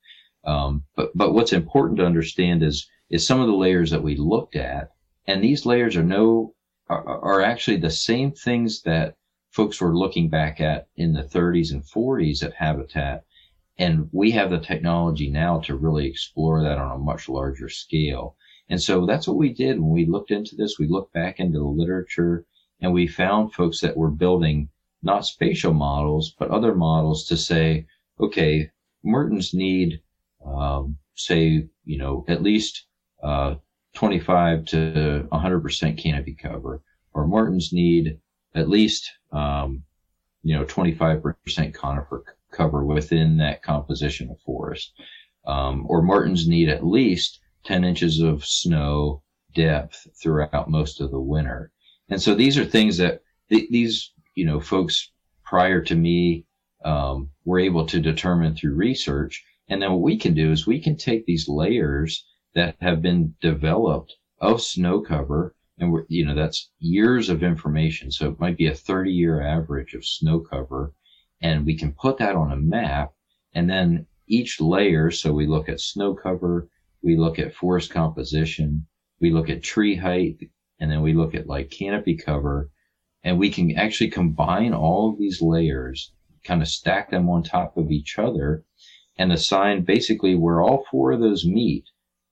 Um, but, but what's important to understand is, is some of the layers that we looked at, and these layers are no, are, are actually the same things that folks were looking back at in the thirties and forties at habitat. And we have the technology now to really explore that on a much larger scale. And so that's what we did when we looked into this. We looked back into the literature, and we found folks that were building not spatial models, but other models to say, okay, Martens need, um, say, you know, at least uh, twenty-five to one hundred percent canopy cover, or Martens need at least, um, you know, twenty-five percent conifer cover within that composition of forest, um, or Martens need at least ten inches of snow depth throughout most of the winter. And so these are things that th- these, you know, folks prior to me um, were able to determine through research. And then what we can do is we can take these layers that have been developed of snow cover, and we're, you know, that's years of information. So it might be a thirty year average of snow cover, and we can put that on a map. And then each layer, so we look at snow cover, we look at forest composition, we look at tree height, and then we look at like canopy cover, and we can actually combine all of these layers, kind of stack them on top of each other, and assign basically where all four of those meet.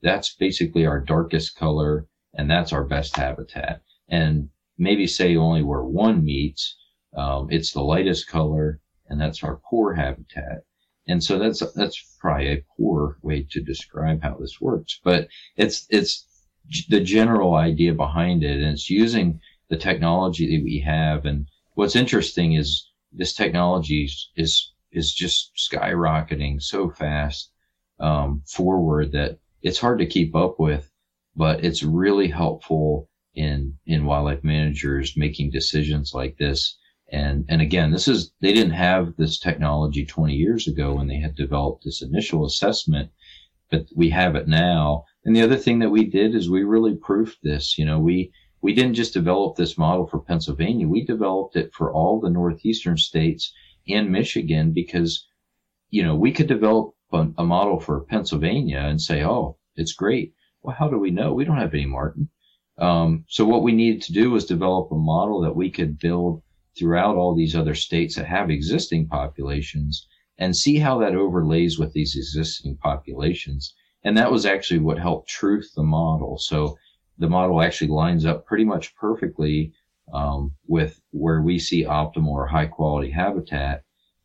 That's basically our darkest color, and that's our best habitat. And maybe say only where one meets, um, it's the lightest color, and that's our poor habitat. And so that's, that's probably a poor way to describe how this works, but it's, it's the general idea behind it. And it's using the technology that we have. And what's interesting is this technology is, is just skyrocketing so fast, um, forward that it's hard to keep up with, but it's really helpful in, in wildlife managers making decisions like this. And, and again, this is, they didn't have this technology twenty years ago when they had developed this initial assessment, but we have it now. And the other thing that we did is we really proofed this. You know, we, we didn't just develop this model for Pennsylvania. We developed it for all the northeastern states and Michigan, because, you know, we could develop a, a model for Pennsylvania and say, oh, it's great. Well, how do we know? We don't have any Marten. Um, so what we needed to do was develop a model that we could build throughout all these other states that have existing populations and see how that overlays with these existing populations. And that was actually what helped truth the model. So the model actually lines up pretty much perfectly um, with where we see optimal or high quality habitat.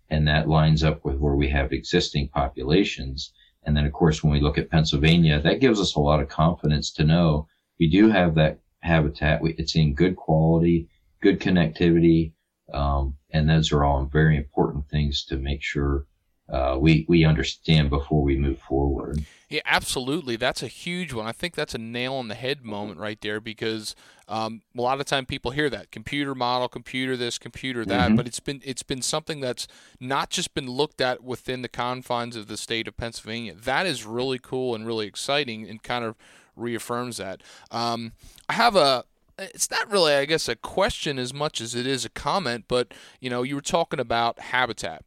And that lines up with where we have existing populations. And then, of course, when we look at Pennsylvania, that gives us a lot of confidence to know we do have that habitat. We, it's in good quality, good connectivity. Um, and those are all very important things to make sure uh, we, we understand before we move forward. Yeah, absolutely. That's a huge one. I think that's a nail on the head moment right there, because um, a lot of time people hear that computer model, computer this, computer that, mm-hmm. but it's been, it's been something that's not just been looked at within the confines of the state of Pennsylvania. That is really cool and really exciting, and kind of reaffirms that. Um, I have a, It's not really, I guess, a question as much as it is a comment, but, you know, you were talking about habitat.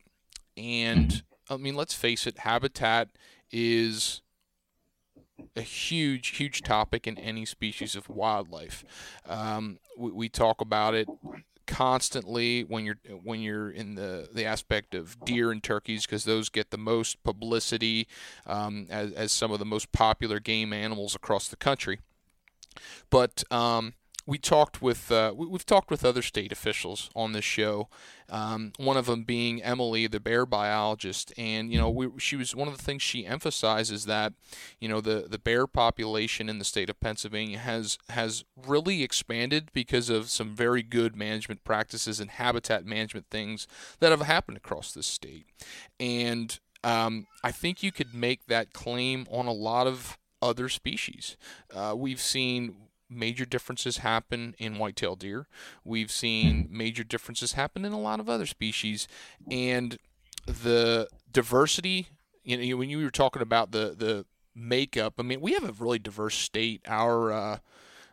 And, I mean, let's face it, habitat is a huge, huge topic in any species of wildlife. Um, we, we talk about it constantly when you're when you're in the, the aspect of deer and turkeys, because those get the most publicity um, as, as some of the most popular game animals across the country. But, um... We talked with uh, we've talked with other state officials on this show. Um, one of them being Emily, the bear biologist, and you know we, she was one of the things she emphasizes that you know the, the bear population in the state of Pennsylvania has has really expanded because of some very good management practices and habitat management things that have happened across this state. And um, I think you could make that claim on a lot of other species. Uh, we've seen major differences happen in white-tailed deer. We've seen major differences happen in a lot of other species, and the diversity. You know, when you were talking about the the makeup, I mean, we have a really diverse state. Our, uh,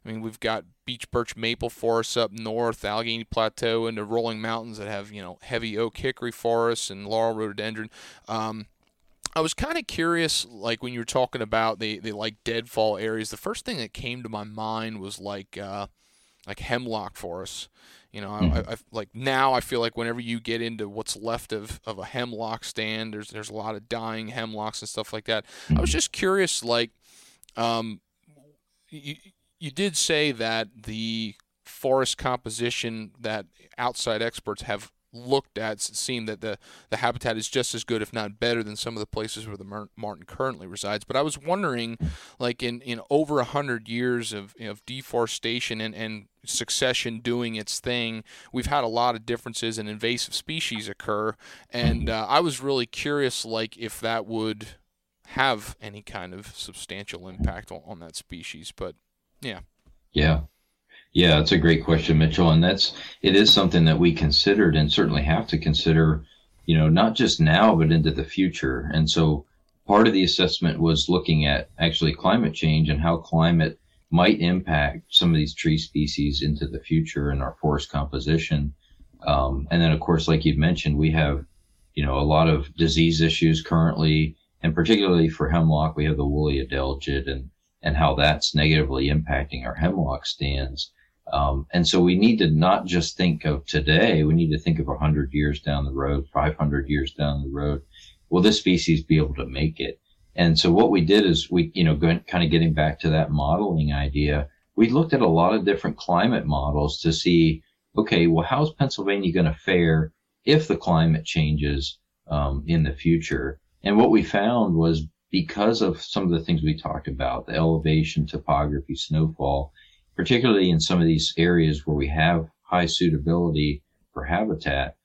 I mean, we've got beech birch maple forests up north, Allegheny Plateau, and the rolling mountains that have you know heavy oak hickory forests and laurel rhododendron. Um, I was kind of curious, like when you were talking about the, the like deadfall areas, the first thing that came to my mind was like uh, like hemlock forests. You know, mm-hmm. I, I, like now I feel like whenever you get into what's left of, of a hemlock stand, there's there's a lot of dying hemlocks and stuff like that. Mm-hmm. I was just curious, like um, you you did say that the forest composition that outside experts have looked at seem that the the habitat is just as good, if not better, than some of the places where the marten currently resides. But I was wondering, like in in over one hundred years of, you know, of deforestation and and succession doing its thing, we've had a lot of differences and invasive species occur, and uh, I was really curious, like if that would have any kind of substantial impact on, on that species. But yeah yeah Yeah, that's a great question, Mitchell. And that's, it is something that we considered and certainly have to consider, you know, not just now, but into the future. And so part of the assessment was looking at actually climate change and how climate might impact some of these tree species into the future and our forest composition. Um, and then, of course, like you've mentioned, we have, you know, a lot of disease issues currently, and particularly for hemlock, we have the woolly adelgid and, and how that's negatively impacting our hemlock stands. Um, and so we need to not just think of today, we need to think of one hundred years down the road, five hundred years down the road. Will this species be able to make it? And so what we did is we, you know, going, kind of getting back to that modeling idea, we looked at a lot of different climate models to see, okay, well, how's Pennsylvania going to fare if the climate changes um, in the future? And what we found was because of some of the things we talked about, the elevation, topography, snowfall, particularly in some of these areas where we have high suitability for habitat,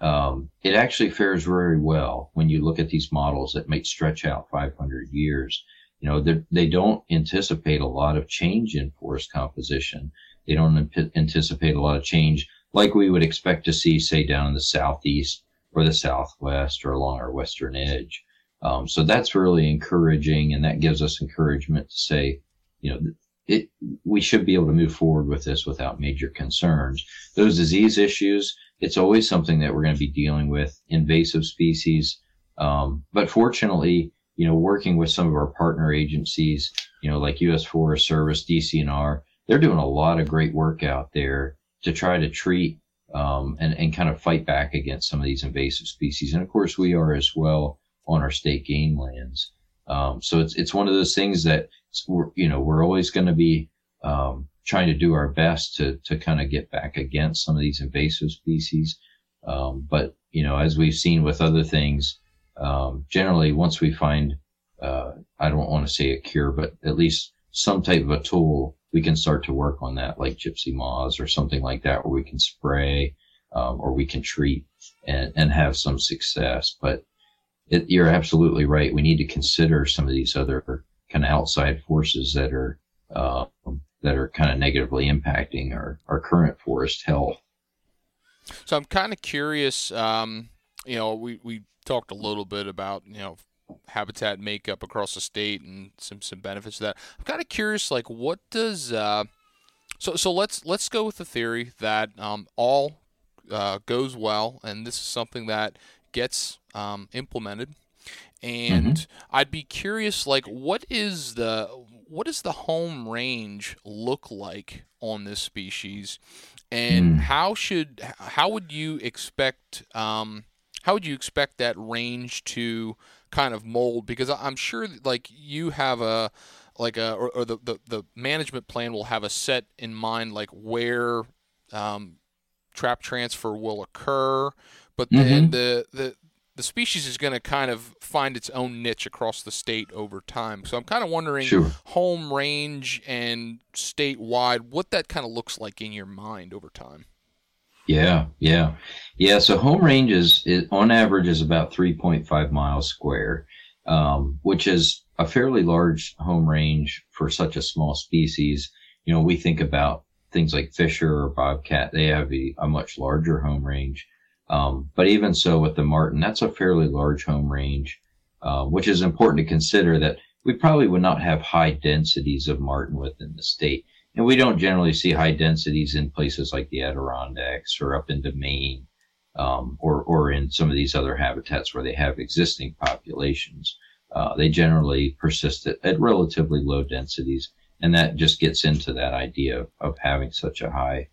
um, it actually fares very well when you look at these models that might stretch out five hundred years. You know, they don't anticipate a lot of change in forest composition. They don't anticipate a lot of change like we would expect to see, say, down in the southeast or the southwest or along our western edge. Um, so that's really encouraging, and that gives us encouragement to say, you know, It, we should be able to move forward with this without major concerns. Those disease issues, it's always something that we're going to be dealing with, invasive species. Um, but fortunately, you know, working with some of our partner agencies, you know, like U S Forest Service, D C N R, they're doing a lot of great work out there to try to treat um, and, and kind of fight back against some of these invasive species. And of course, we are as well on our state game lands. Um, so it's, it's one of those things that, we're, you know, we're always going to be, um, trying to do our best to, to kind of get back against some of these invasive species. Um, but, you know, as we've seen with other things, um, generally once we find, uh, I don't want to say a cure, but at least some type of a tool, we can start to work on that, like gypsy moths or something like that, where we can spray, um, or we can treat and, and have some success. But, It, you're absolutely right. We need to consider some of these other kind of outside forces that are uh, that are kind of negatively impacting our, our current forest health. So I'm kind of curious. Um, you know, we, we talked a little bit about, you know, habitat makeup across the state and some, some benefits of that. I'm kind of curious, like what does uh, so so let's let's go with the theory that um, all uh, goes well, and this is something that gets um, implemented, and mm-hmm. I'd be curious, like, what is the what does the home range look like on this species, and mm. how should how would you expect um, how would you expect that range to kind of mold? Because I'm sure, like, you have a like a or, or the, the the management plan will have a set in mind, like where um, trap transfer will occur. But then mm-hmm. the, the the species is going to kind of find its own niche across the state over time. So I'm kind of wondering, sure. home range and statewide, what that kind of looks like in your mind over time. Yeah, yeah, yeah. So home range is, is on average is about three point five miles square, um, which is a fairly large home range for such a small species. You know, we think about things like fisher or bobcat; they have a, a much larger home range. Um, but even so with the marten, that's a fairly large home range, uh, which is important to consider that we probably would not have high densities of marten within the state. And we don't generally see high densities in places like the Adirondacks or up into Maine. um, or, or in some of these other habitats where they have existing populations. Uh, they generally persist at, at relatively low densities, and that just gets into that idea of, of having such a high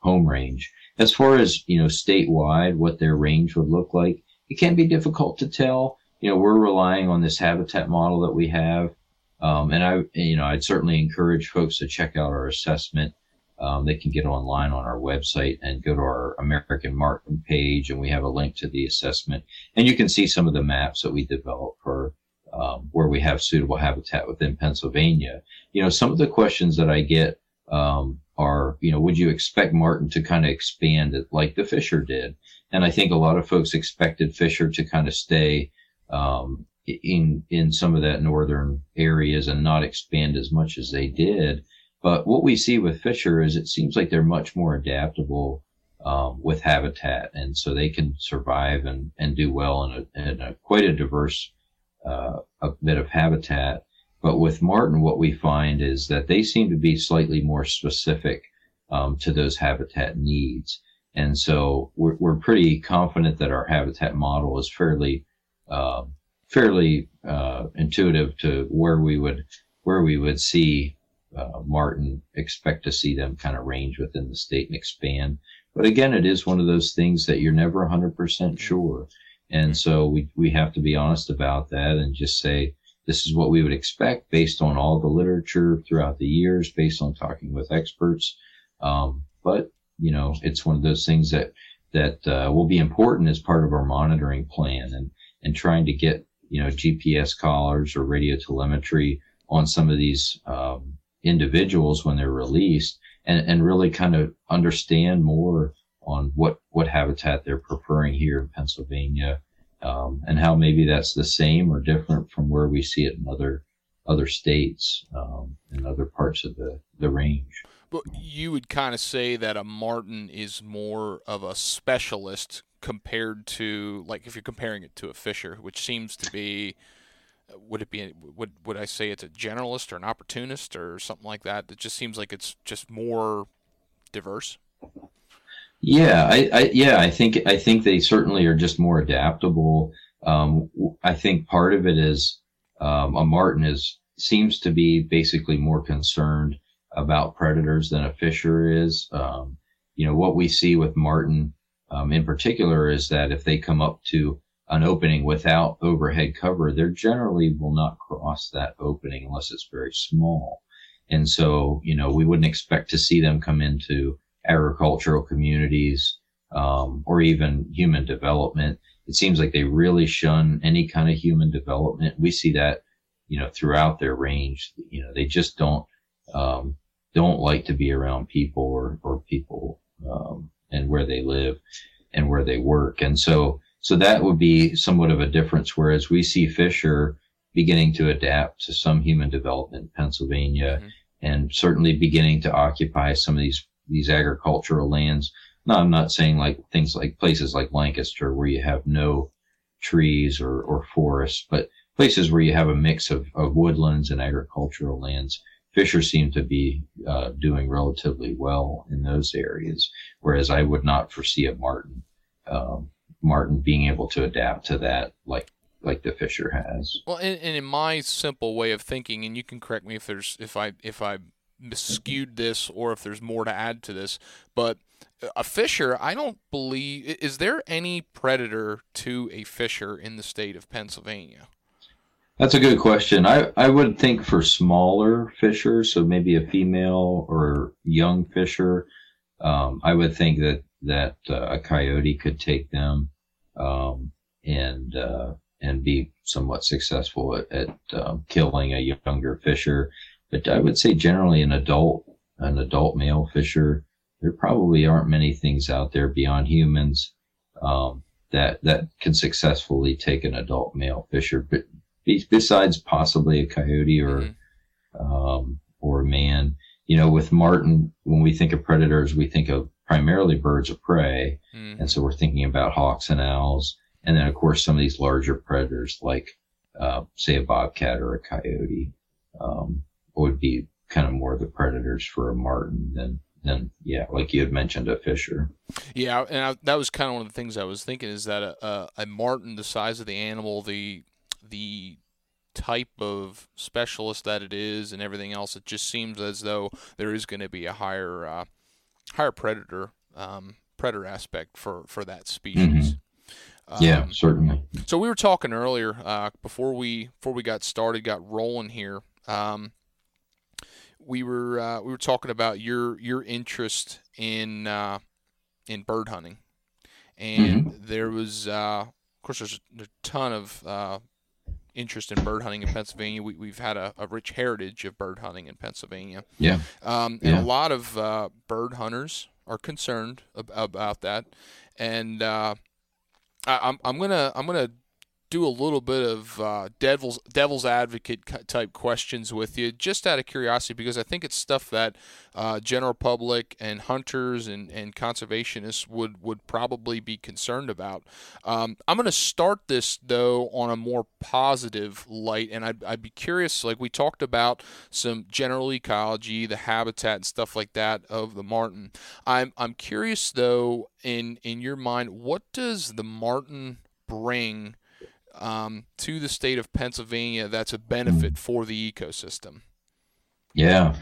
home range. As far as, you know, statewide, what their range would look like, it can be difficult to tell. You know, we're relying on this habitat model that we have. Um, and I, you know, I'd certainly encourage folks to check out our assessment. Um, they can get online on our website and go to our American Marten page, and we have a link to the assessment. And you can see some of the maps that we develop for um, where we have suitable habitat within Pennsylvania. You know, some of the questions that I get um, are, you know, would you expect Marten to kind of expand it like the Fisher did? And I think a lot of folks expected Fisher to kind of stay um, in in some of that northern areas and not expand as much as they did. But what we see with Fisher is it seems like they're much more adaptable um, with habitat. And so they can survive and, and do well in, a, in a, quite a diverse uh, a bit of habitat. But with Marten, what we find is that they seem to be slightly more specific um, to those habitat needs. And so we're, we're pretty confident that our habitat model is fairly uh, fairly uh, intuitive to where we would where we would see Uh, Marten, expect to see them kind of range within the state and expand. But again, it is one of those things that you're never one hundred percent sure. And so we, we have to be honest about that and just say, this is what we would expect based on all the literature throughout the years, based on talking with experts. Um, but, you know, it's one of those things that, that uh, will be important as part of our monitoring plan and, and trying to get, you know, G P S collars or radio telemetry on some of these, um, individuals when they're released and, and really kind of understand more on what, what habitat they're preferring here in Pennsylvania, um, and how maybe that's the same or different from where we see it in other, other states, um, and other parts of the, the range. But you would kind of say that a Marten is more of a specialist compared to, like, if you're comparing it to a Fisher, which seems to be, Would it be would would I say it's a generalist or an opportunist or something like that? It just seems like it's just more diverse. Yeah, I, I yeah I think I think they certainly are just more adaptable. Um, I think part of it is um, a Marten is seems to be basically more concerned about predators than a Fisher is. Um, you know what we see with Marten um, in particular is that if they come up to an opening without overhead cover, they generally will not cross that opening unless it's very small. And so, you know, we wouldn't expect to see them come into agricultural communities, um, or even human development. It seems like they really shun any kind of human development. We see that, you know, throughout their range. You know, they just don't, um, don't like to be around people or, or people, um, and where they live and where they work. And so, So that would be somewhat of a difference, whereas we see Fisher beginning to adapt to some human development in Pennsylvania, mm-hmm. and certainly beginning to occupy some of these, these agricultural lands. Now, I'm not saying like things like places like Lancaster where you have no trees or, or forests, but places where you have a mix of, of woodlands and agricultural lands. Fisher seem to be uh, doing relatively well in those areas, whereas I would not foresee a Marten. Um, Marten being able to adapt to that like like the Fisher has. Well, and, and in my simple way of thinking, and you can correct me if there's if I if I skewed this or if there's more to add to this, but a Fisher, I don't believe, is there any predator to a Fisher in the state of Pennsylvania? That's a good question. I, I would think for smaller Fisher, so maybe a female or young Fisher, um, I would think that that uh, a coyote could take them. Um, and, uh, and be somewhat successful at, at um, killing a younger Fisher. But I would say generally an adult, an adult male Fisher, there probably aren't many things out there beyond humans, um, that, that can successfully take an adult male Fisher, but be, besides possibly a coyote or, mm-hmm. um, or a man. You know, with Marten, when we think of predators, we think of primarily birds of prey. Mm. And so we're thinking about hawks and owls. And then, of course, some of these larger predators like, uh, say, a bobcat or a coyote, um, would be kind of more the predators for a Marten than, And yeah, like you had mentioned, a fisher. Yeah, and I, that was kind of one of the things I was thinking, is that a, a, a marten, the size of the animal, the the type of specialist that it is, and everything else, it just seems as though there is going to be a higher uh, higher predator um, predator aspect for for that species. Mm-hmm. Um, yeah, certainly. So we were talking earlier uh, before we before we got started, got rolling here. Um, we were uh, we were talking about your your interest in uh, in bird hunting, and mm-hmm. there was uh, of course there's a ton of uh, interest in bird hunting in Pennsylvania. We, we've had a, a rich heritage of bird hunting in Pennsylvania. Yeah, um, and yeah. a lot of uh, bird hunters are concerned ab- about that, and. Uh, I'm I'm gonna I'm gonna do a little bit of uh, devil's devil's advocate type questions with you, just out of curiosity, because I think it's stuff that uh, general public and hunters and, and conservationists would, would probably be concerned about. Um, I'm gonna start this though on a more positive light, and I'd I'd be curious. Like we talked about some general ecology, the habitat and stuff like that of the marten. I'm I'm curious though, in in your mind, what does the marten bring Um, to the state of Pennsylvania that's a benefit for the ecosystem? Yeah.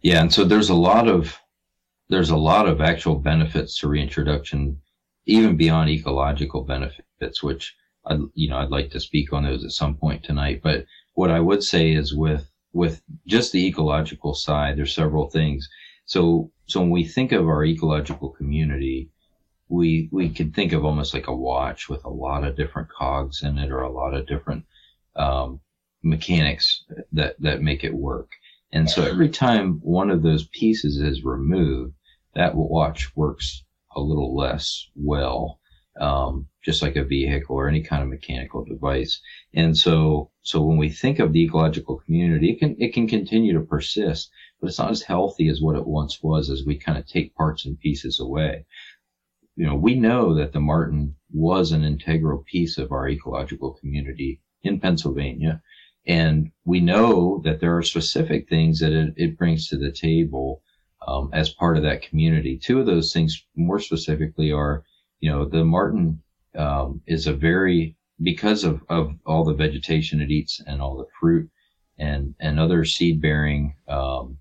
Yeah. And so there's a lot of, there's a lot of actual benefits to reintroduction, even beyond ecological benefits, which I, you know, I'd like to speak on those at some point tonight. But what I would say is with, with just the ecological side, there's several things. So, so when we think of our ecological community, we we could think of almost like a watch with a lot of different cogs in it, or a lot of different um, mechanics that, that make it work. And so every time one of those pieces is removed, that watch works a little less well, um, just like a vehicle or any kind of mechanical device. And so so when we think of the ecological community, it can it can continue to persist, but it's not as healthy as what it once was as we kind of take parts and pieces away. You know, we know that the marten was an integral piece of our ecological community in Pennsylvania. And we know that there are specific things that it, it brings to the table um, as part of that community. Two of those things more specifically are, you know, the marten um, is a very, because of, of all the vegetation it eats and all the fruit and, and other seed bearing um,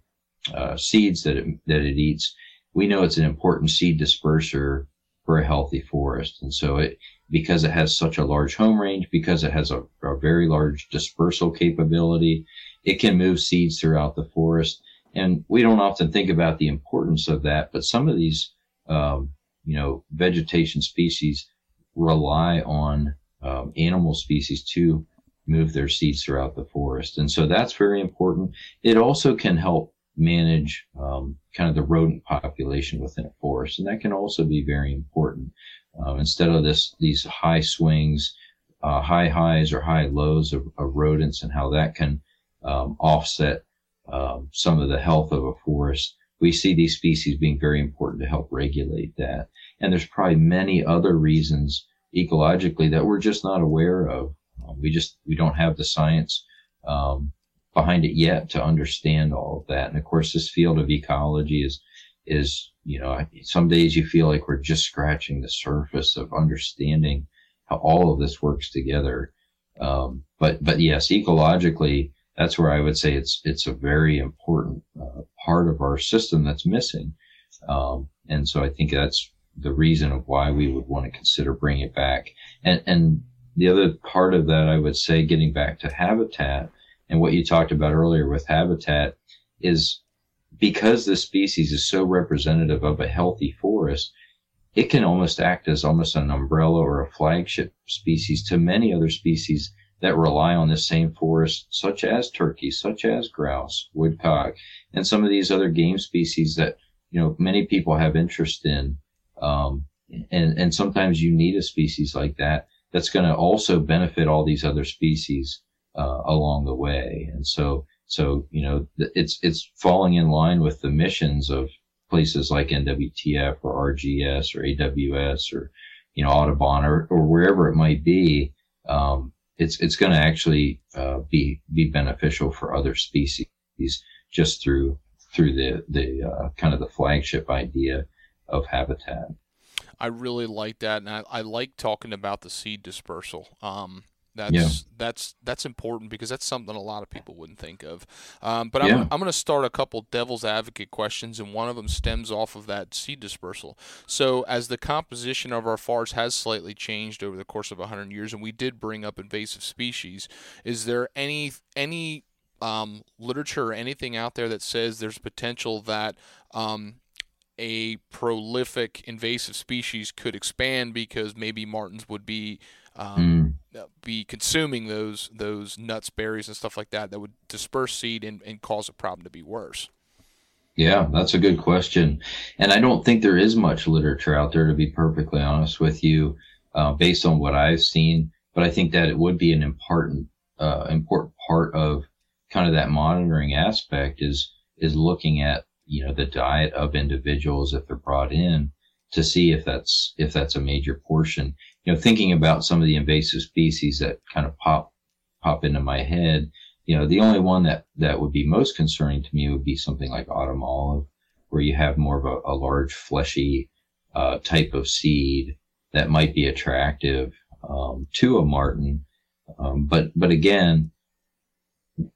uh, seeds that it, that it eats, we know it's an important seed disperser for a healthy forest. And so it, because it has such a large home range, because it has a, a very large dispersal capability, it can move seeds throughout the forest. And we don't often think about the importance of that, but some of these, um, you know, vegetation species rely on, um, animal species to move their seeds throughout the forest. And so that's very important. It also can help manage um, kind of the rodent population within a forest, and that can also be very important. Um, instead of this, these high swings, uh, high highs or high lows of, of rodents, and how that can um, offset um, some of the health of a forest, we see these species being very important to help regulate that. And there's probably many other reasons ecologically that we're just not aware of. Um, we just we don't have the science Um, behind it yet to understand all of that. And of course, this field of ecology is, is, you know, some days you feel like we're just scratching the surface of understanding how all of this works together. Um, but, but yes, ecologically, that's where I would say it's, it's a very important uh, part of our system that's missing. Um, and so I think that's the reason of why we would want to consider bringing it back. And, and the other part of that, I would say, getting back to habitat, and what you talked about earlier with habitat, is because this species is so representative of a healthy forest, it can almost act as almost an umbrella or a flagship species to many other species that rely on this same forest, such as turkeys, such as grouse, woodcock, and some of these other game species that, you know, many people have interest in. Um, and, and sometimes you need a species like that that's going to also benefit all these other species Uh, along the way. And so, so, you know, th- it's, it's falling in line with the missions of places like N W T F or R G S or A W S or, you know, Audubon or, or wherever it might be. Um, it's, it's going to actually, uh, be, be beneficial for other species just through, through the, the uh, kind of the flagship idea of habitat. I really like that. And I, I like talking about the seed dispersal. Um, that's, yeah. that's, that's important because that's something a lot of people wouldn't think of. Um, but I'm, yeah. I'm going to start a couple devil's advocate questions, and one of them stems off of that seed dispersal. So as the composition of our forests has slightly changed over the course of one hundred years, and we did bring up invasive species, is there any, any, um, literature or anything out there that says there's potential that, um, a prolific invasive species could expand because maybe martens would be um, mm. be consuming those those nuts, berries, and stuff like that that would disperse seed and, and cause a problem to be worse? Yeah, that's a good question, and I don't think there is much literature out there, to be perfectly honest with you, uh, based on what I've seen. But I think that it would be an important uh, important part of kind of that monitoring aspect is is looking at, you know, the diet of individuals if they're brought in, to see if that's, if that's a major portion. You know, thinking about some of the invasive species that kind of pop, pop into my head, you know, the only one that, that would be most concerning to me would be something like autumn olive, where you have more of a, a large fleshy, uh, type of seed that might be attractive, um, to a marten. Um, but, but again,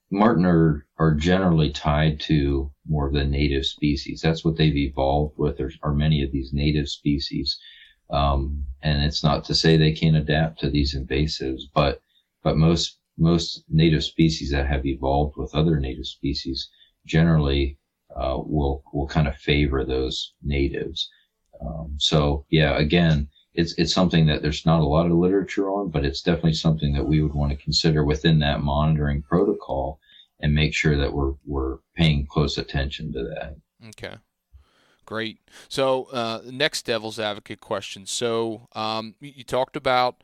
marten are, are generally tied to more of the native species. That's what they've evolved with. There are many of these native species. Um, and it's not to say they can't adapt to these invasives, but, but most, most native species that have evolved with other native species generally, uh, will, will kind of favor those natives. Um, so yeah, again, it's, it's something that there's not a lot of literature on, but it's definitely something that we would want to consider within that monitoring protocol and make sure that we're, we're paying close attention to that. Okay, great. So, uh, next devil's advocate question. So, um, you talked about,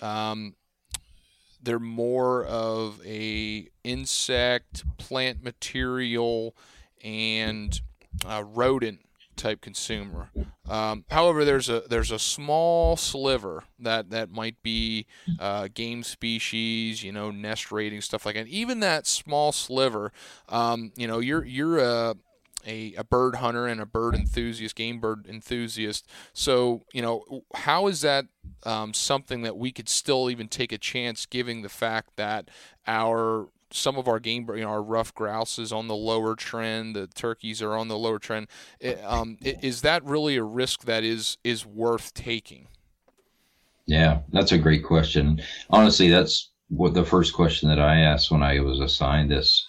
um, they're more of a insect, plant material, and uh rodent type consumer. Um, however, there's a there's a small sliver that that might be uh, game species, you know, nest rating, stuff like that. Even that small sliver, um, you know, you're you're a, a a bird hunter and a bird enthusiast, game bird enthusiast. So, you know, how is that um, something that we could still even take a chance, given the fact that our some of our game, you know, our rough grouse is on the lower trend, the turkeys are on the lower trend. It, um, is that really a risk that is, is worth taking? Yeah, that's a great question. Honestly, that's what the first question that I asked when I was assigned this,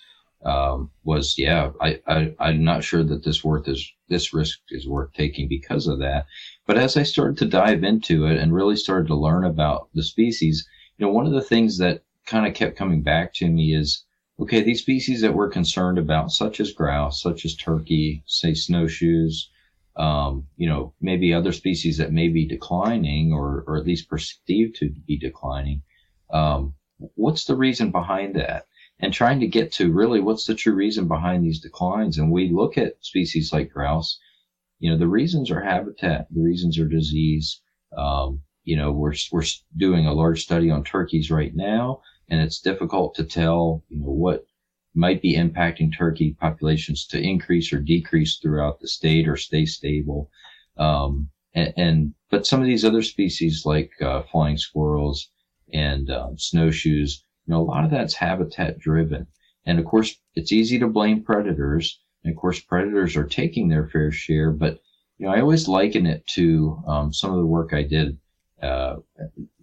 um, was, yeah, I, I, I'm not sure that this worth is, this risk is worth taking because of that. But as I started to dive into it and really started to learn about the species, you know, one of the things that kind of kept coming back to me is, okay, these species that we're concerned about, such as grouse, such as turkey, say snowshoes, um, you know, maybe other species that may be declining or, or at least perceived to be declining. Um, what's the reason behind that? And trying to get to really what's the true reason behind these declines. And we look at species like grouse, you know, the reasons are habitat, the reasons are disease. Um, you know, we're, we're doing a large study on turkeys right now, and it's difficult to tell, you know, what might be impacting turkey populations to increase or decrease throughout the state or stay stable. Um, and, and but some of these other species like uh, flying squirrels and um, snowshoes, you know, a lot of that's habitat driven. And of course, it's easy to blame predators. And of course, predators are taking their fair share. But, you know, I always liken it to um, some of the work I did uh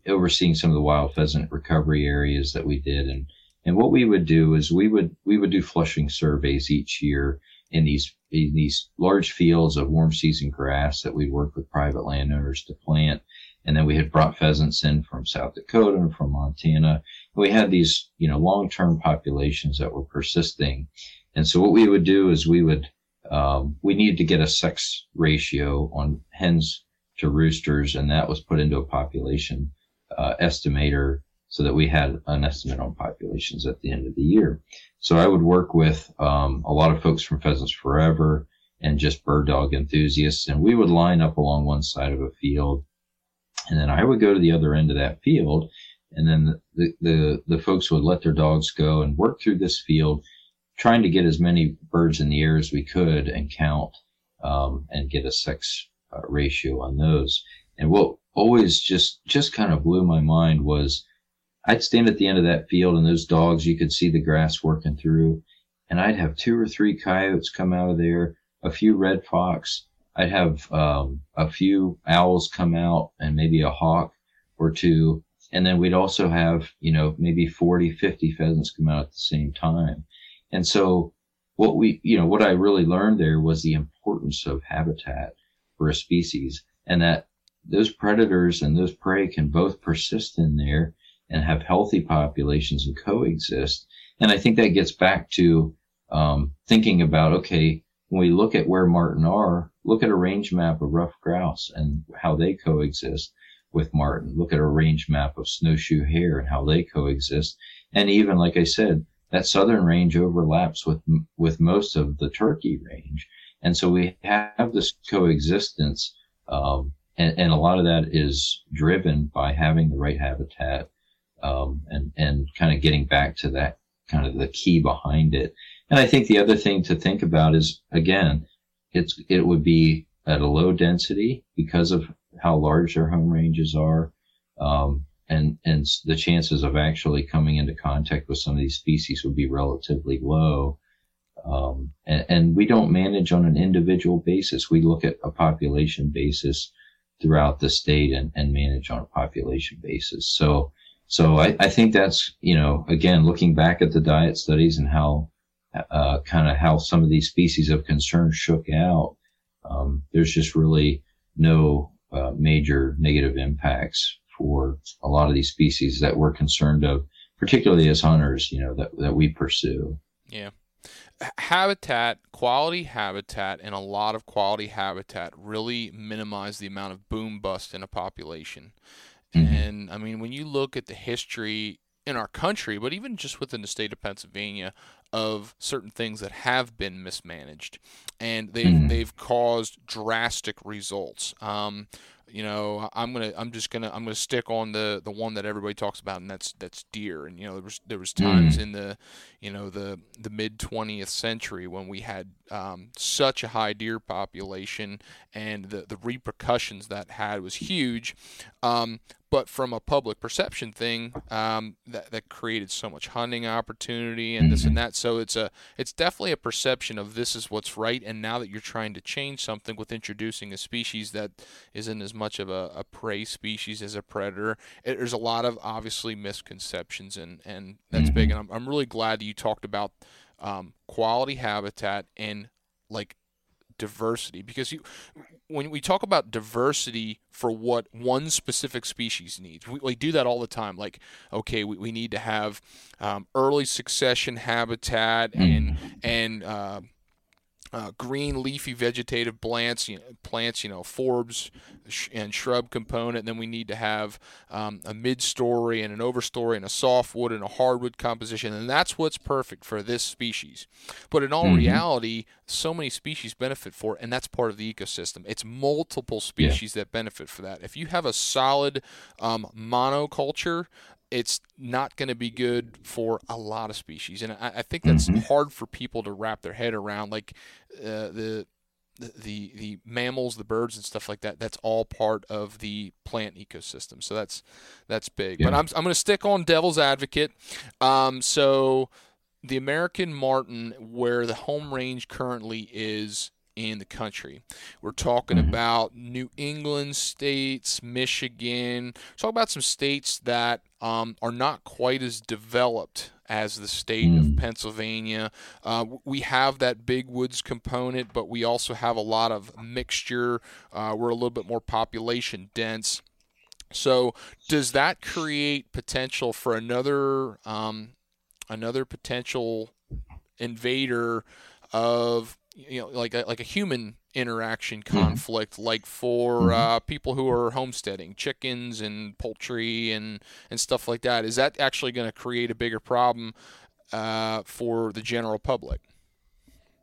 overseeing some of the wild pheasant recovery areas that we did. And, and what we would do is we would, we would do flushing surveys each year in these, in these large fields of warm season grass that we worked with private landowners to plant. And then we had brought pheasants in from South Dakota and from Montana. And we had these, you know, long-term populations that were persisting. And so what we would do is we would, um, we needed to get a sex ratio on hens to roosters. And that was put into a population Uh, estimator so that we had an estimate on populations at the end of the year. So I would work with um, a lot of folks from Pheasants Forever and just bird dog enthusiasts, and we would line up along one side of a field, and then I would go to the other end of that field, and then the the, the, the folks would let their dogs go and work through this field, trying to get as many birds in the air as we could and count um, and get a sex uh, ratio on those. And what always just, just kind of blew my mind was I'd stand at the end of that field and those dogs, you could see the grass working through, and I'd have two or three coyotes come out of there, a few red fox. I'd have um, a few owls come out and maybe a hawk or two. And then we'd also have, you know, maybe forty, fifty pheasants come out at the same time. And so what we, you know, what I really learned there was the importance of habitat for a species, and that those predators and those prey can both persist in there and have healthy populations and coexist. And I think that gets back to um, thinking about, okay, when we look at where marten are, look at a range map of rough grouse and how they coexist with marten. Look at a range map of snowshoe hare and how they coexist. And even, like I said, that southern range overlaps with with most of the turkey range. And so we have this coexistence, um, and, and a lot of that is driven by having the right habitat, um, and, and kind of getting back to that kind of the key behind it. And I think the other thing to think about is, again, it's it would be at a low density because of how large their home ranges are, um, and and the chances of actually coming into contact with some of these species would be relatively low. Um, and, and we don't manage on an individual basis. We look at a population basis throughout the state and, and manage on a population basis. So so I, I think that's, you know, again, looking back at the diet studies and how uh, kind of how some of these species of concern shook out, um, there's just really no uh, major negative impacts for a lot of these species that we're concerned of, particularly as hunters, you know, that, that we pursue. Yeah. Habitat, quality habitat, and a lot of quality habitat really minimize the amount of boom bust in a population. Mm-hmm. And I mean, when you look at the history in our country, but even just within the state of Pennsylvania, of certain things that have been mismanaged, and they've, mm-hmm. they've caused drastic results. Um, you know, I'm going to, I'm just going to, I'm going to stick on the, the one that everybody talks about, and that's, that's deer. And, you know, there was, there was times mm-hmm. in the, you know, the, the mid twentieth century when we had, um, such a high deer population, and the, the repercussions that had was huge. Um, But from a public perception thing, um, that that created so much hunting opportunity and this and that. So it's a it's definitely a perception of this is what's right. And now that you're trying to change something with introducing a species that isn't as much of a, a prey species as a predator, it, there's a lot of obviously misconceptions, and, and that's big. And I'm I'm really glad that you talked about um, quality habitat and like diversity, because you. When we talk about diversity for what one specific species needs, we, we do that all the time. Like, okay, we, we need to have um, early succession habitat and mm. and uh, uh, green leafy vegetative plants, you know, plants, you know, forbs sh- and shrub component. And then we need to have um, a mid-story and an overstory and a softwood and a hardwood composition, and that's what's perfect for this species. But in all mm-hmm. reality, so many species benefit for it, and that's part of the ecosystem. It's multiple species yeah. that benefit for that. If you have a solid um, monoculture, it's not going to be good for a lot of species. And I, I think that's mm-hmm. hard for people to wrap their head around, like uh, the the the mammals, the birds, and stuff like that. That's all part of the plant ecosystem. So that's that's big. Yeah. But I'm I'm going to stick on devil's advocate. Um, so... The American Marten, where the home range currently is in the country. We're talking mm-hmm. about New England states, Michigan. Talk about some states that um, are not quite as developed as the state mm. of Pennsylvania. Uh, we have that big woods component, but we also have a lot of mixture. Uh, we're a little bit more population dense. So does that create potential for another... Um, another potential invader of, you know, like a, like a human interaction conflict, mm-hmm. like for mm-hmm. uh, people who are homesteading, chickens and poultry and, and stuff like that? Is that actually going to create a bigger problem uh, for the general public?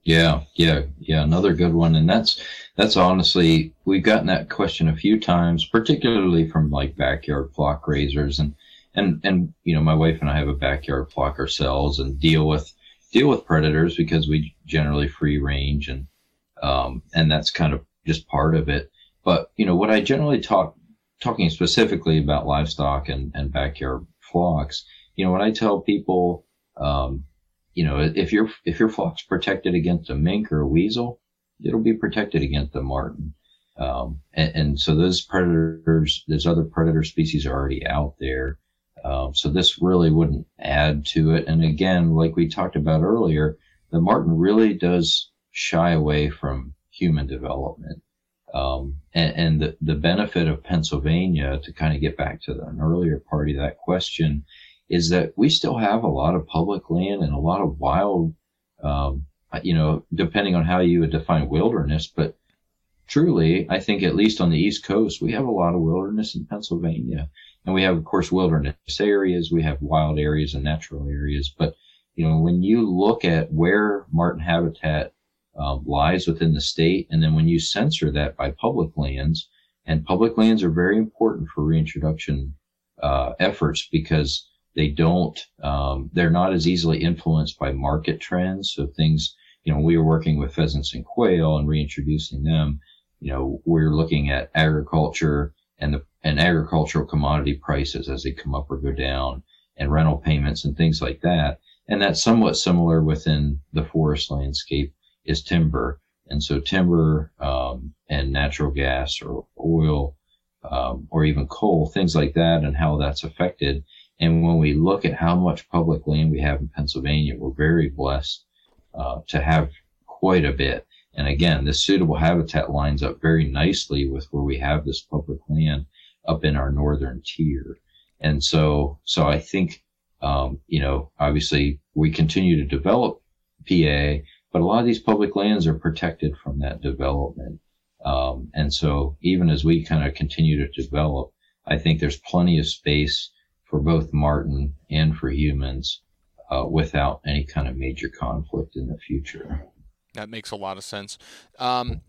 Yeah, yeah, yeah. Another good one. And that's, that's honestly, we've gotten that question a few times, particularly from like backyard flock raisers and, And, and, you know, my wife and I have a backyard flock ourselves and deal with, deal with predators because we generally free range, and um, and that's kind of just part of it. But, you know, what I generally talk, talking specifically about livestock and, and backyard flocks, you know, when I tell people, um, you know, if your if your flock's protected against a mink or a weasel, it'll be protected against the marten. Um, and, and so those predators, those other predator species are already out there. Um, so this really wouldn't add to it. And again, like we talked about earlier, the marten really does shy away from human development. Um, and, and the, the benefit of Pennsylvania, to kind of get back to the, an earlier part of that question, is that we still have a lot of public land and a lot of wild, um, you know, depending on how you would define wilderness, but truly, I think at least on the East Coast, we have a lot of wilderness in Pennsylvania. And we have, of course, wilderness areas. We have wild areas and natural areas. But, you know, when you look at where marten habitat um, lies within the state, and then when you censor that by public lands, and public lands are very important for reintroduction uh, efforts because they don't, um, they're not as easily influenced by market trends. So things, you know, we were working with pheasants and quail and reintroducing them. You know, we're looking at agriculture and the and agricultural commodity prices as they come up or go down, and rental payments and things like that. And that's somewhat similar within the forest landscape is timber. And so timber um, and natural gas or oil um, or even coal, things like that, and how that's affected. And when we look at how much public land we have in Pennsylvania, we're very blessed uh, to have quite a bit. And again, this suitable habitat lines up very nicely with where we have this public land up in our northern tier. And so, so I think, um, you know, obviously we continue to develop P A, but a lot of these public lands are protected from that development. Um, and so even as we kind of continue to develop, I think there's plenty of space for both marten and for humans, uh, without any kind of major conflict in the future. That makes a lot of sense. Um,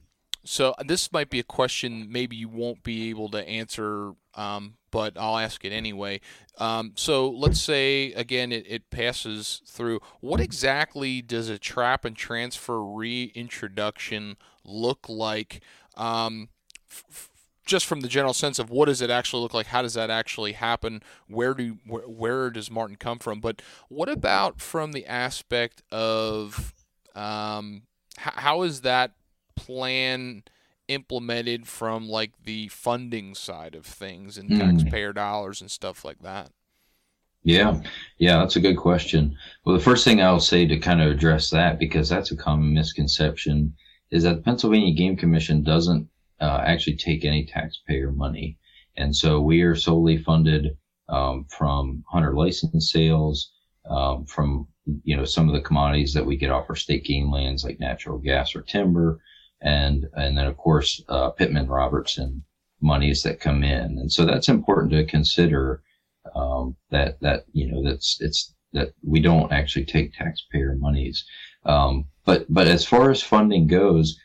So this might be a question maybe you won't be able to answer, um, but I'll ask it anyway. Um, so let's say, again, it, it passes through. What exactly does a trap and transfer reintroduction look like, um, f- just from the general sense of what does it actually look like? How does that actually happen? Where do wh- where does marten come from? But what about from the aspect of um, h- how is that plan implemented from like the funding side of things and taxpayer mm. dollars and stuff like that? Yeah. Yeah. That's a good question. Well, the first thing I'll say to kind of address that, because that's a common misconception, is that the Pennsylvania Game Commission doesn't uh, actually take any taxpayer money. And so we are solely funded um, from hunter license sales, um, from, you know, some of the commodities that we get off our state game lands like natural gas or timber. And, and then of course, uh, Pittman Robertson monies that come in. And so that's important to consider, um, that, that, you know, that's, it's, that we don't actually take taxpayer monies. Um, but, but as far as funding goes,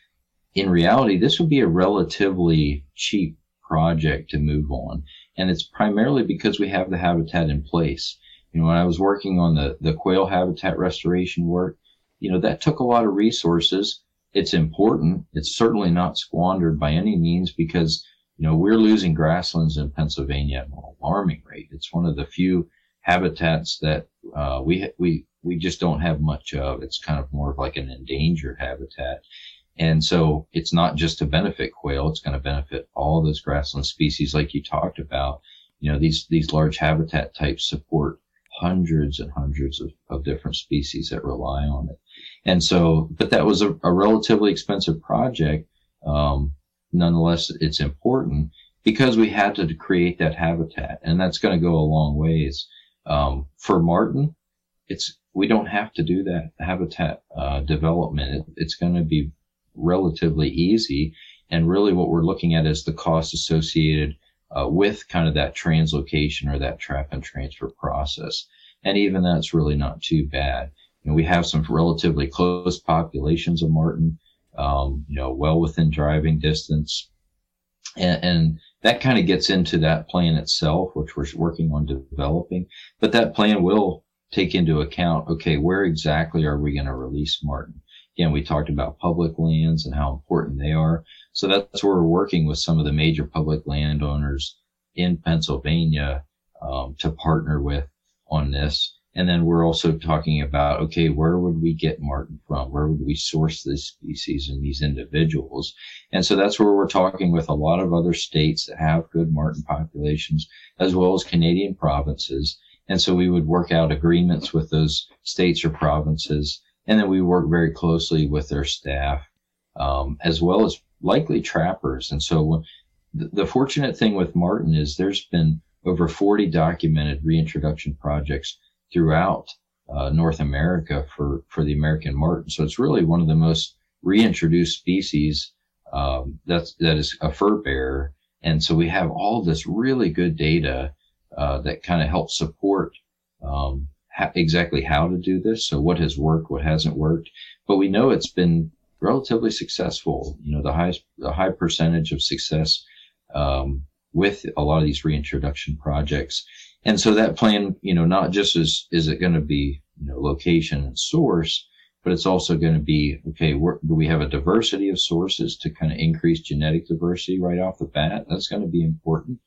in reality, this would be a relatively cheap project to move on. And it's primarily because we have the habitat in place. You know, when I was working on the, the quail habitat restoration work, you know, that took a lot of resources. It's important. It's certainly not squandered by any means because, you know, we're losing grasslands in Pennsylvania at an alarming rate. It's one of the few habitats that, uh, we, we, we just don't have much of. It's kind of more of like an endangered habitat. And so it's not just to benefit quail. It's going to benefit all those grassland species like you talked about. You know, these, these large habitat types support hundreds and hundreds of, of different species that rely on it. And so, but that was a, a relatively expensive project. Um, nonetheless, it's important because we had to create that habitat, and that's going to go a long ways. Um, for marten, it's, we don't have to do that habitat, uh, development. It, it's going to be relatively easy. And really what we're looking at is the cost associated Uh, with kind of that translocation or that trap and transfer process. And even that's really not too bad. You know, we have some relatively close populations of marten, um, you know, well within driving distance. And, and that kind of gets into that plan itself, which we're working on developing. But that plan will take into account, okay, where exactly are we going to release marten? Again, we talked about public lands and how important they are. So that's where we're working with some of the major public landowners in Pennsylvania um, to partner with on this. And then we're also talking about, okay, where would we get marten from? Where would we source this species and these individuals? And so that's where we're talking with a lot of other states that have good marten populations, as well as Canadian provinces. And so we would work out agreements with those states or provinces. And then we work very closely with their staff, um, as well as likely trappers. And so the, the fortunate thing with marten is there's been over forty documented reintroduction projects throughout uh, North America for, for the American marten. So it's really one of the most reintroduced species um, that's, that is a fur bearer. And so we have all this really good data uh, that kind of helps support um, ha- exactly how to do this. So what has worked, what hasn't worked. But we know it's been relatively successful. You know, the highest, the high percentage of success um, with a lot of these reintroduction projects. And so that plan, you know, not just is, is it going to be, you know, location and source, but it's also going to be, okay, do we have a diversity of sources to kind of increase genetic diversity right off the bat? That's going to be important.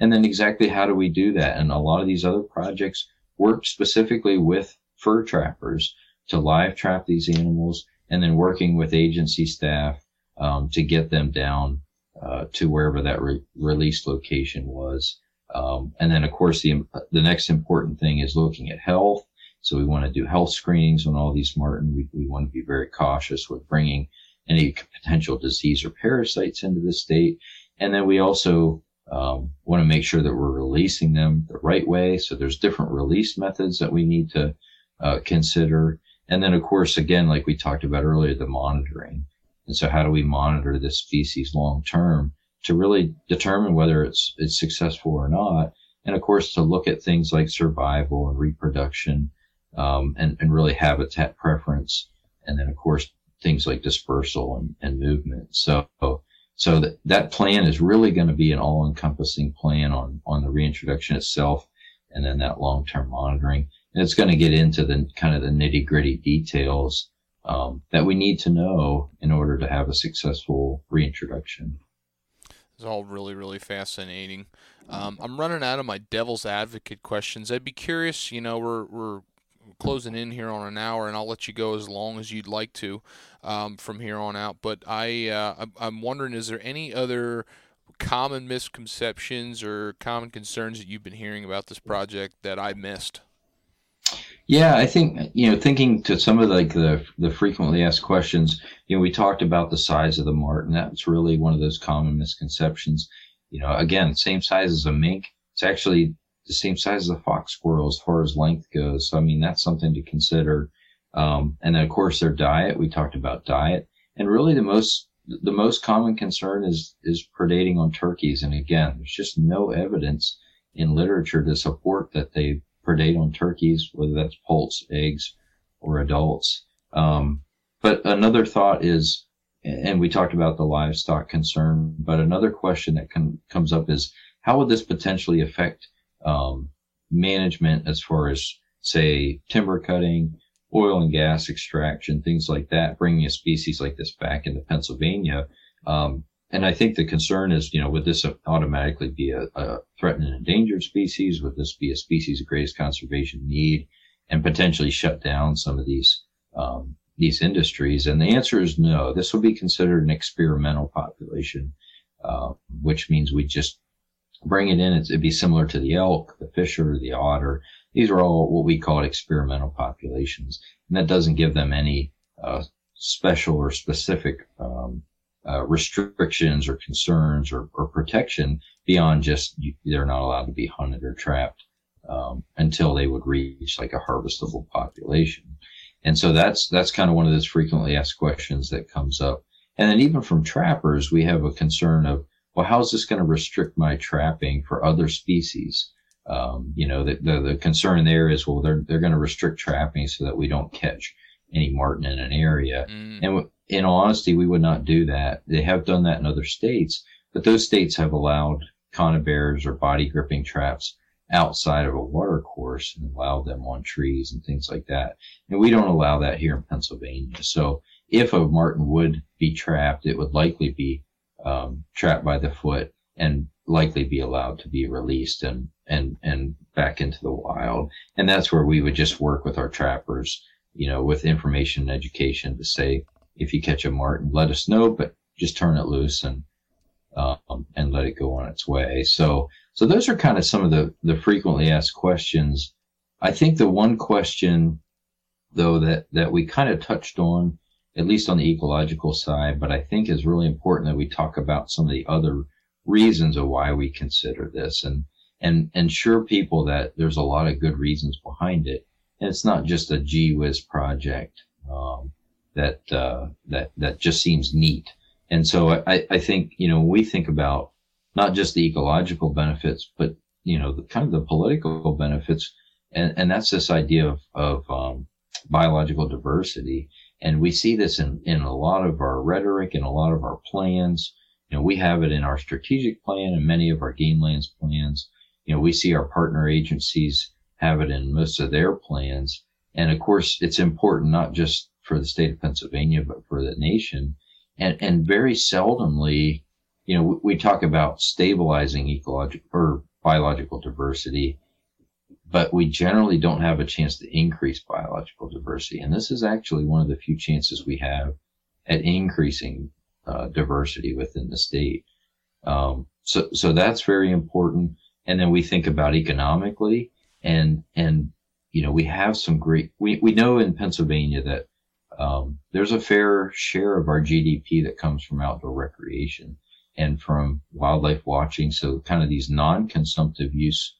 And then exactly how do we do that? And a lot of these other projects work specifically with fur trappers to live trap these animals and then working with agency staff um, to get them down uh, to wherever that re- release location was. Um, and then, of course, the the next important thing is looking at health. So we want to do health screenings on all these marten. We, we want to be very cautious with bringing any potential disease or parasites into the state. And then we also um, want to make sure that we're releasing them the right way. So there's different release methods that we need to uh, consider. And then, of course, again, like we talked about earlier, the monitoring. And so how do we monitor this species long term to really determine whether it's it's successful or not, and of course to look at things like survival and reproduction, um, and and really habitat preference, and then of course things like dispersal and, and movement. So so that that plan is really going to be an all-encompassing plan on on the reintroduction itself, and then that long-term monitoring. And it's going to get into the kind of the nitty-gritty details um, that we need to know in order to have a successful reintroduction. It's all really, really fascinating. Um, I'm running out of my devil's advocate questions. I'd be curious, you know, we're we're closing in here on an hour, and I'll let you go as long as you'd like to um, from here on out. But I, uh, I'm wondering, is there any other common misconceptions or common concerns that you've been hearing about this project that I missed? Yeah, I think, you know, thinking to some of the, like the the frequently asked questions, you know, we talked about the size of the marten. That's really one of those common misconceptions. You know, again, same size as a mink. It's actually the same size as a fox squirrel as far as length goes. So, I mean, that's something to consider. Um, and then, of course, their diet. We talked about diet. And really the most the most common concern is is predating on turkeys. And, again, there's just no evidence in literature to support that they predate on turkeys, whether that's poults, eggs, or adults. Um, but another thought is, and we talked about the livestock concern, but another question that can, comes up is, how would this potentially affect um, management as far as, say, timber cutting, oil and gas extraction, things like that, bringing a species like this back into Pennsylvania? Um, and I think the concern is, you know, would this automatically be a, a threatened and endangered species? Would this be a species of greatest conservation need and potentially shut down some of these, um, these industries? And the answer is no. This will be considered an experimental population, uh, which means we just bring it in. It's, it'd be similar to the elk, the fisher, the otter. These are all what we call experimental populations. And that doesn't give them any, uh, special or specific, um, Uh, restrictions or concerns or, or protection beyond just you, they're not allowed to be hunted or trapped um, until they would reach like a harvestable population. And so that's that's kind of one of those frequently asked questions that comes up. And then even from trappers, we have a concern of, well, how is this going to restrict my trapping for other species? Um, you know, the, the the concern there is, well, they're they're going to restrict trapping so that we don't catch any marten in an area. Mm. And w- in all honesty, we would not do that. They have done that in other states, but those states have allowed conibears or body gripping traps outside of a water course and allowed them on trees and things like that. And we don't allow that here in Pennsylvania. So if a marten would be trapped, it would likely be um, trapped by the foot and likely be allowed to be released and, and, and back into the wild. And that's where we would just work with our trappers, you know, with information and education to say, if you catch a marten, let us know, but just turn it loose and, um, and let it go on its way. So, so those are kind of some of the, the frequently asked questions. I think the one question though, that, that we kind of touched on, at least on the ecological side, but I think is really important that we talk about some of the other reasons of why we consider this and, and, and assure people that there's a lot of good reasons behind it. And it's not just a gee whiz project, um, that, uh, that, that just seems neat. And so I, I think, you know, we think about not just the ecological benefits, but, you know, the kind of the political benefits. And, and that's this idea of, of, um, biological diversity. And we see this in, in a lot of our rhetoric and a lot of our plans. You know, we have it in our strategic plan and many of our game lands plans. You know, we see our partner agencies have it in most of their plans. And of course, it's important not just for the state of Pennsylvania, but for the nation. And, and very seldomly, you know, we, we talk about stabilizing ecological or biological diversity, but we generally don't have a chance to increase biological diversity. And this is actually one of the few chances we have at increasing uh, diversity within the state. Um, so, so that's very important. And then we think about economically and, and, you know, we have some great, we, we know in Pennsylvania that, um, there's a fair share of our G D P that comes from outdoor recreation and from wildlife watching. So kind of these non-consumptive use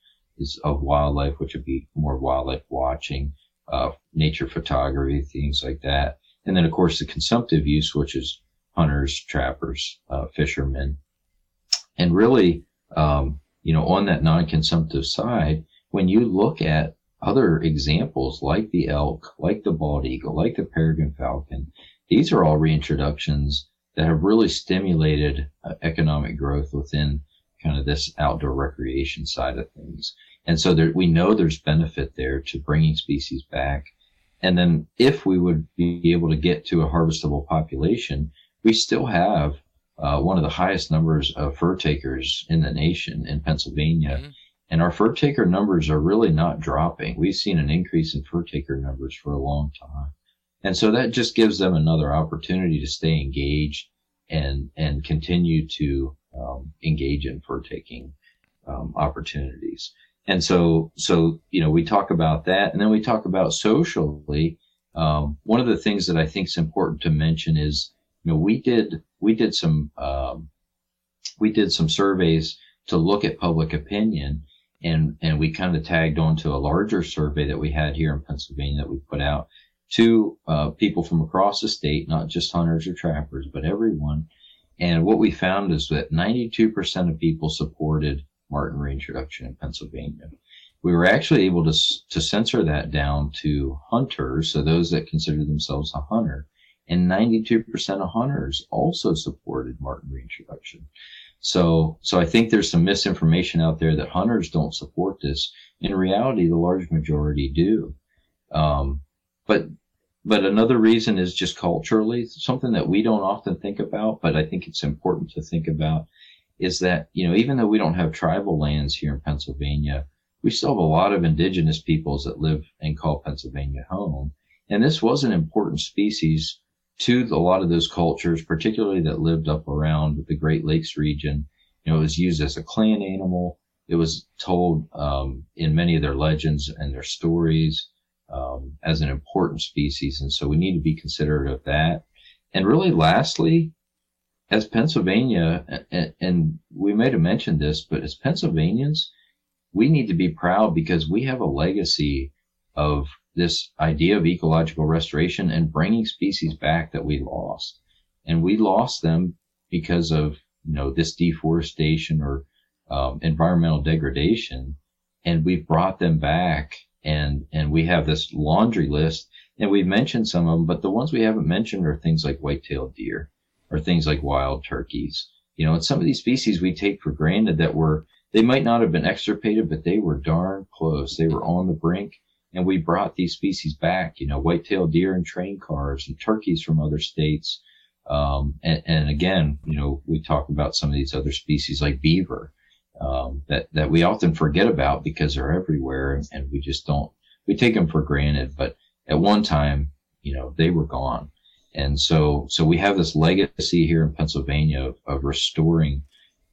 of wildlife, which would be more wildlife watching, uh, nature photography, things like that. And then, of course, the consumptive use, which is hunters, trappers, uh, fishermen. And really, um, you know, on that non-consumptive side, when you look at other examples like the elk, like the bald eagle, like the peregrine falcon, these are all reintroductions that have really stimulated uh, economic growth within kind of this outdoor recreation side of things. And so there, we know there's benefit there to bringing species back. And then if we would be able to get to a harvestable population, we still have uh, one of the highest numbers of fur takers in the nation in Pennsylvania. Mm-hmm. And our fur taker numbers are really not dropping. We've seen an increase in fur taker numbers for a long time. And so that just gives them another opportunity to stay engaged and, and continue to um, engage in fur taking um, opportunities. And so, so, you know, we talk about that and then we talk about socially. Um, one of the things that I think is important to mention is, you know, we did, we did some, um, we did some surveys to look at public opinion. And, and we kind of tagged on to a larger survey that we had here in Pennsylvania that we put out to, uh, people from across the state, not just hunters or trappers, but everyone. And what we found is that ninety-two percent of people supported marten reintroduction in Pennsylvania. We were actually able to, to censor that down to hunters. So those that consider themselves a hunter, and ninety-two percent of hunters also supported marten reintroduction. So, so I think there's some misinformation out there that hunters don't support this. In reality, the large majority do. Um, but, but another reason is just culturally, something that we don't often think about, but I think it's important to think about is that, you know, even though we don't have tribal lands here in Pennsylvania, we still have a lot of indigenous peoples that live and call Pennsylvania home. And this was an important species to a lot of those cultures, particularly that lived up around the Great Lakes region. You know, it was used as a clan animal. It was told um, in many of their legends and their stories um, as an important species. And so we need to be considerate of that. And really, lastly, as Pennsylvania, and, and we may have mentioned this, but as Pennsylvanians, we need to be proud because we have a legacy of this idea of ecological restoration and bringing species back that we lost. And we lost them because of, you know, this deforestation or um, environmental degradation. And we've brought them back and, and we have this laundry list and we've mentioned some of them, but the ones we haven't mentioned are things like white-tailed deer or things like wild turkeys. You know, and some of these species we take for granted that were They might not have been extirpated, but they were darn close. They were on the brink. And we brought these species back, you know, white-tailed deer and train cars and turkeys from other states. Um, and, and again, you know, we talk about some of these other species like beaver, um, that, that we often forget about because they're everywhere, and, and we just don't, we take them for granted. But at one time, you know, they were gone. And so, so we have this legacy here in Pennsylvania of, of restoring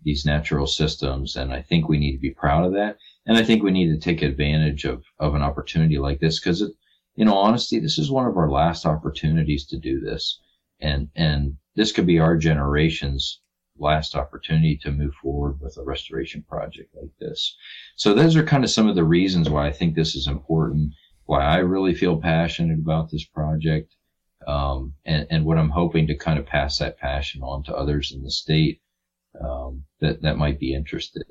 these natural systems. And I think we need to be proud of that. And I think we need to take advantage of, of an opportunity like this, because, in all honesty, this is one of our last opportunities to do this. And, and this could be our generation's last opportunity to move forward with a restoration project like this. So those are kind of some of the reasons why I think this is important, why I really feel passionate about this project, um, and, and what I'm hoping to kind of pass that passion on to others in the state, um, that, that might be interested.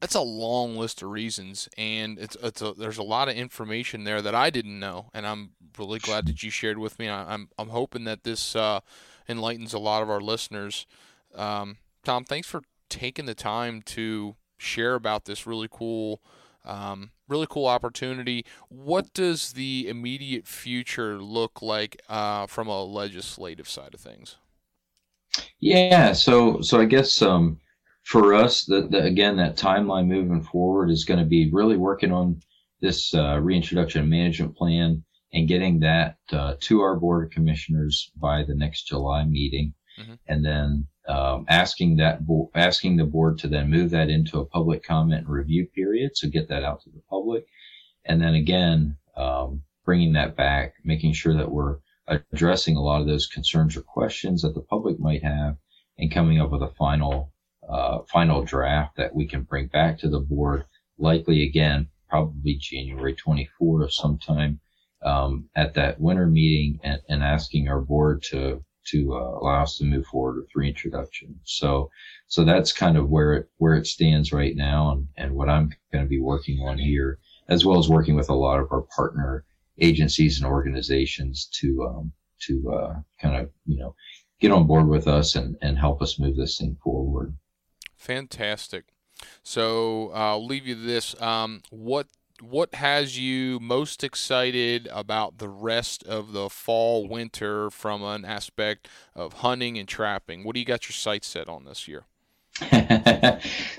That's a long list of reasons, and it's, it's a, there's a lot of information there that I didn't know, and I'm really glad that you shared with me. I, I'm I'm hoping that this uh, enlightens a lot of our listeners. Um, Tom, thanks for taking the time to share about this really cool, um, really cool opportunity. What does the immediate future look like uh, from a legislative side of things? Yeah, so so I guess. Um, For us, the, the, again, that timeline moving forward is going to be really working on this uh, reintroduction management plan and getting that uh, to our board of commissioners by the next July meeting, mm-hmm. and then um, asking that bo- asking the board to then move that into a public comment and review period, so get that out to the public, and then again um, bringing that back, making sure that we're addressing a lot of those concerns or questions that the public might have, and coming up with a final. Uh, final draft that we can bring back to the board, likely again, probably January twenty-fourth or sometime um, at that winter meeting, and, and asking our board to to uh, allow us to move forward with reintroduction. So, so that's kind of where it where it stands right now, and, and what I'm going to be working on here, as well as working with a lot of our partner agencies and organizations to um, to uh, kind of you know get on board with us and, and help us move this thing forward. Fantastic. So uh, I'll leave you this. Um, what what has you most excited about the rest of the fall, winter from an aspect of hunting and trapping? What do you got your sights set on this year?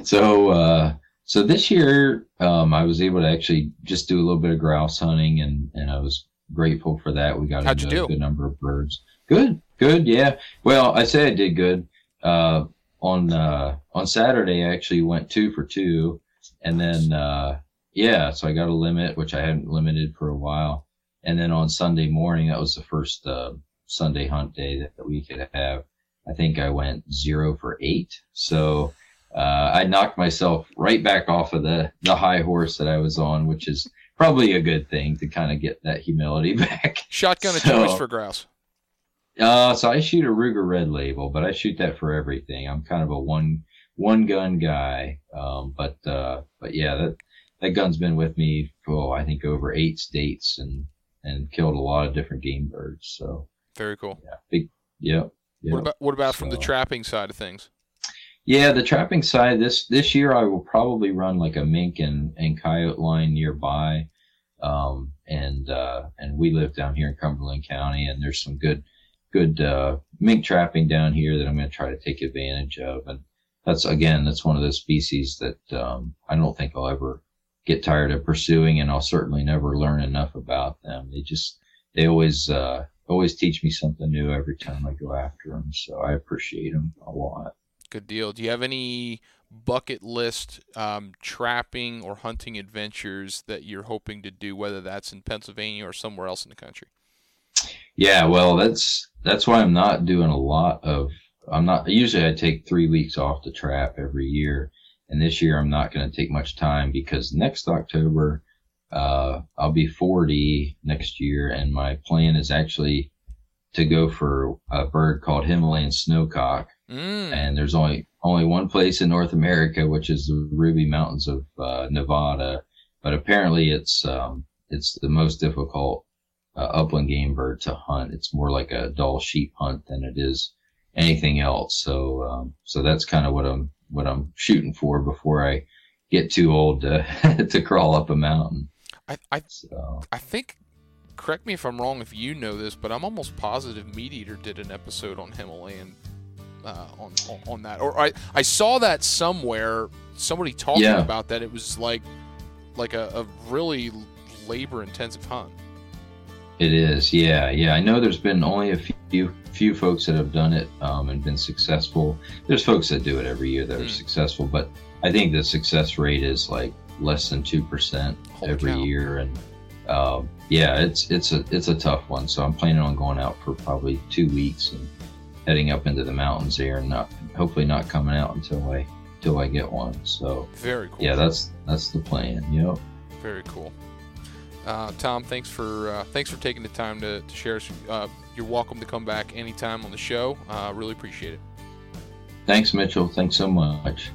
so uh, so this year um, I was able to actually just do a little bit of grouse hunting, and, and I was grateful for that. We got How'd you do? A good number of birds. Good, good, yeah. Well, I say I did good. Uh, On uh, on Saturday, I actually went two for two, and then uh, yeah, so I got a limit, which I hadn't limited for a while. And then on Sunday morning, that was the first uh, Sunday hunt day that, that we could have. I think I went zero for eight, so uh, I knocked myself right back off of the the high horse that I was on, which is probably a good thing to kind of get that humility back. Shotgun of choice for grouse. Uh, so I shoot a Ruger Red Label, but I shoot that for everything. I'm kind of a one, one gun guy. Um, but, uh, but yeah, that, that gun's been with me for, I think, over eight states, and, and killed a lot of different game birds. So very cool. Yeah. Big, yeah, yeah. What about, what about so, from the trapping side of things? Yeah, the trapping side, this, this year I will probably run like a mink and, and coyote line nearby. Um, and, uh, and we live down here in Cumberland County, and there's some good, good uh, mink trapping down here that I'm going to try to take advantage of. And that's, again, that's one of those species that um, I don't think I'll ever get tired of pursuing, and I'll certainly never learn enough about them. They just, they always, uh, always teach me something new every time I go after them. So I appreciate them a lot. Good deal. Do you have any bucket list um, trapping or hunting adventures that you're hoping to do, whether that's in Pennsylvania or somewhere else in the country? Yeah, well, that's that's why I'm not doing a lot of I'm not usually I take three weeks off to trap every year, and this year I'm not going to take much time, because next October uh, I'll be forty next year, and my plan is actually to go for a bird called Himalayan Snowcock, mm. and there's only only one place in North America, which is the Ruby Mountains of uh, Nevada, but apparently it's um, it's the most difficult Uh, upland game bird to hunt. It's more like a dull sheep hunt than it is anything else. So, um, so that's kind of what I'm, what I'm shooting for before I get too old to, to crawl up a mountain. I, I, so. I think, correct me if I'm wrong, if you know this, but I'm almost positive Meat Eater did an episode on Himalayan, uh, on, on, on that, or I, I saw that somewhere, somebody talking yeah. about that. It was like, like a, a really labor intensive hunt. It is. Yeah. Yeah. I know there's been only a few, few folks that have done it, um, and been successful. There's folks that do it every year that mm. are successful, but I think the success rate is like less than two percent Holy every cow. year. And, um, yeah, it's, it's a, it's a tough one. So I'm planning on going out for probably two weeks and heading up into the mountains there and not, hopefully not coming out until I, until I get one. So very cool. Yeah. That's, that's the plan. Yep. Very cool. Uh, Tom, thanks for uh, thanks for taking the time to, to share. Uh, you're welcome to come back anytime on the show. Uh, really appreciate it. Thanks, Mitchell. Thanks so much.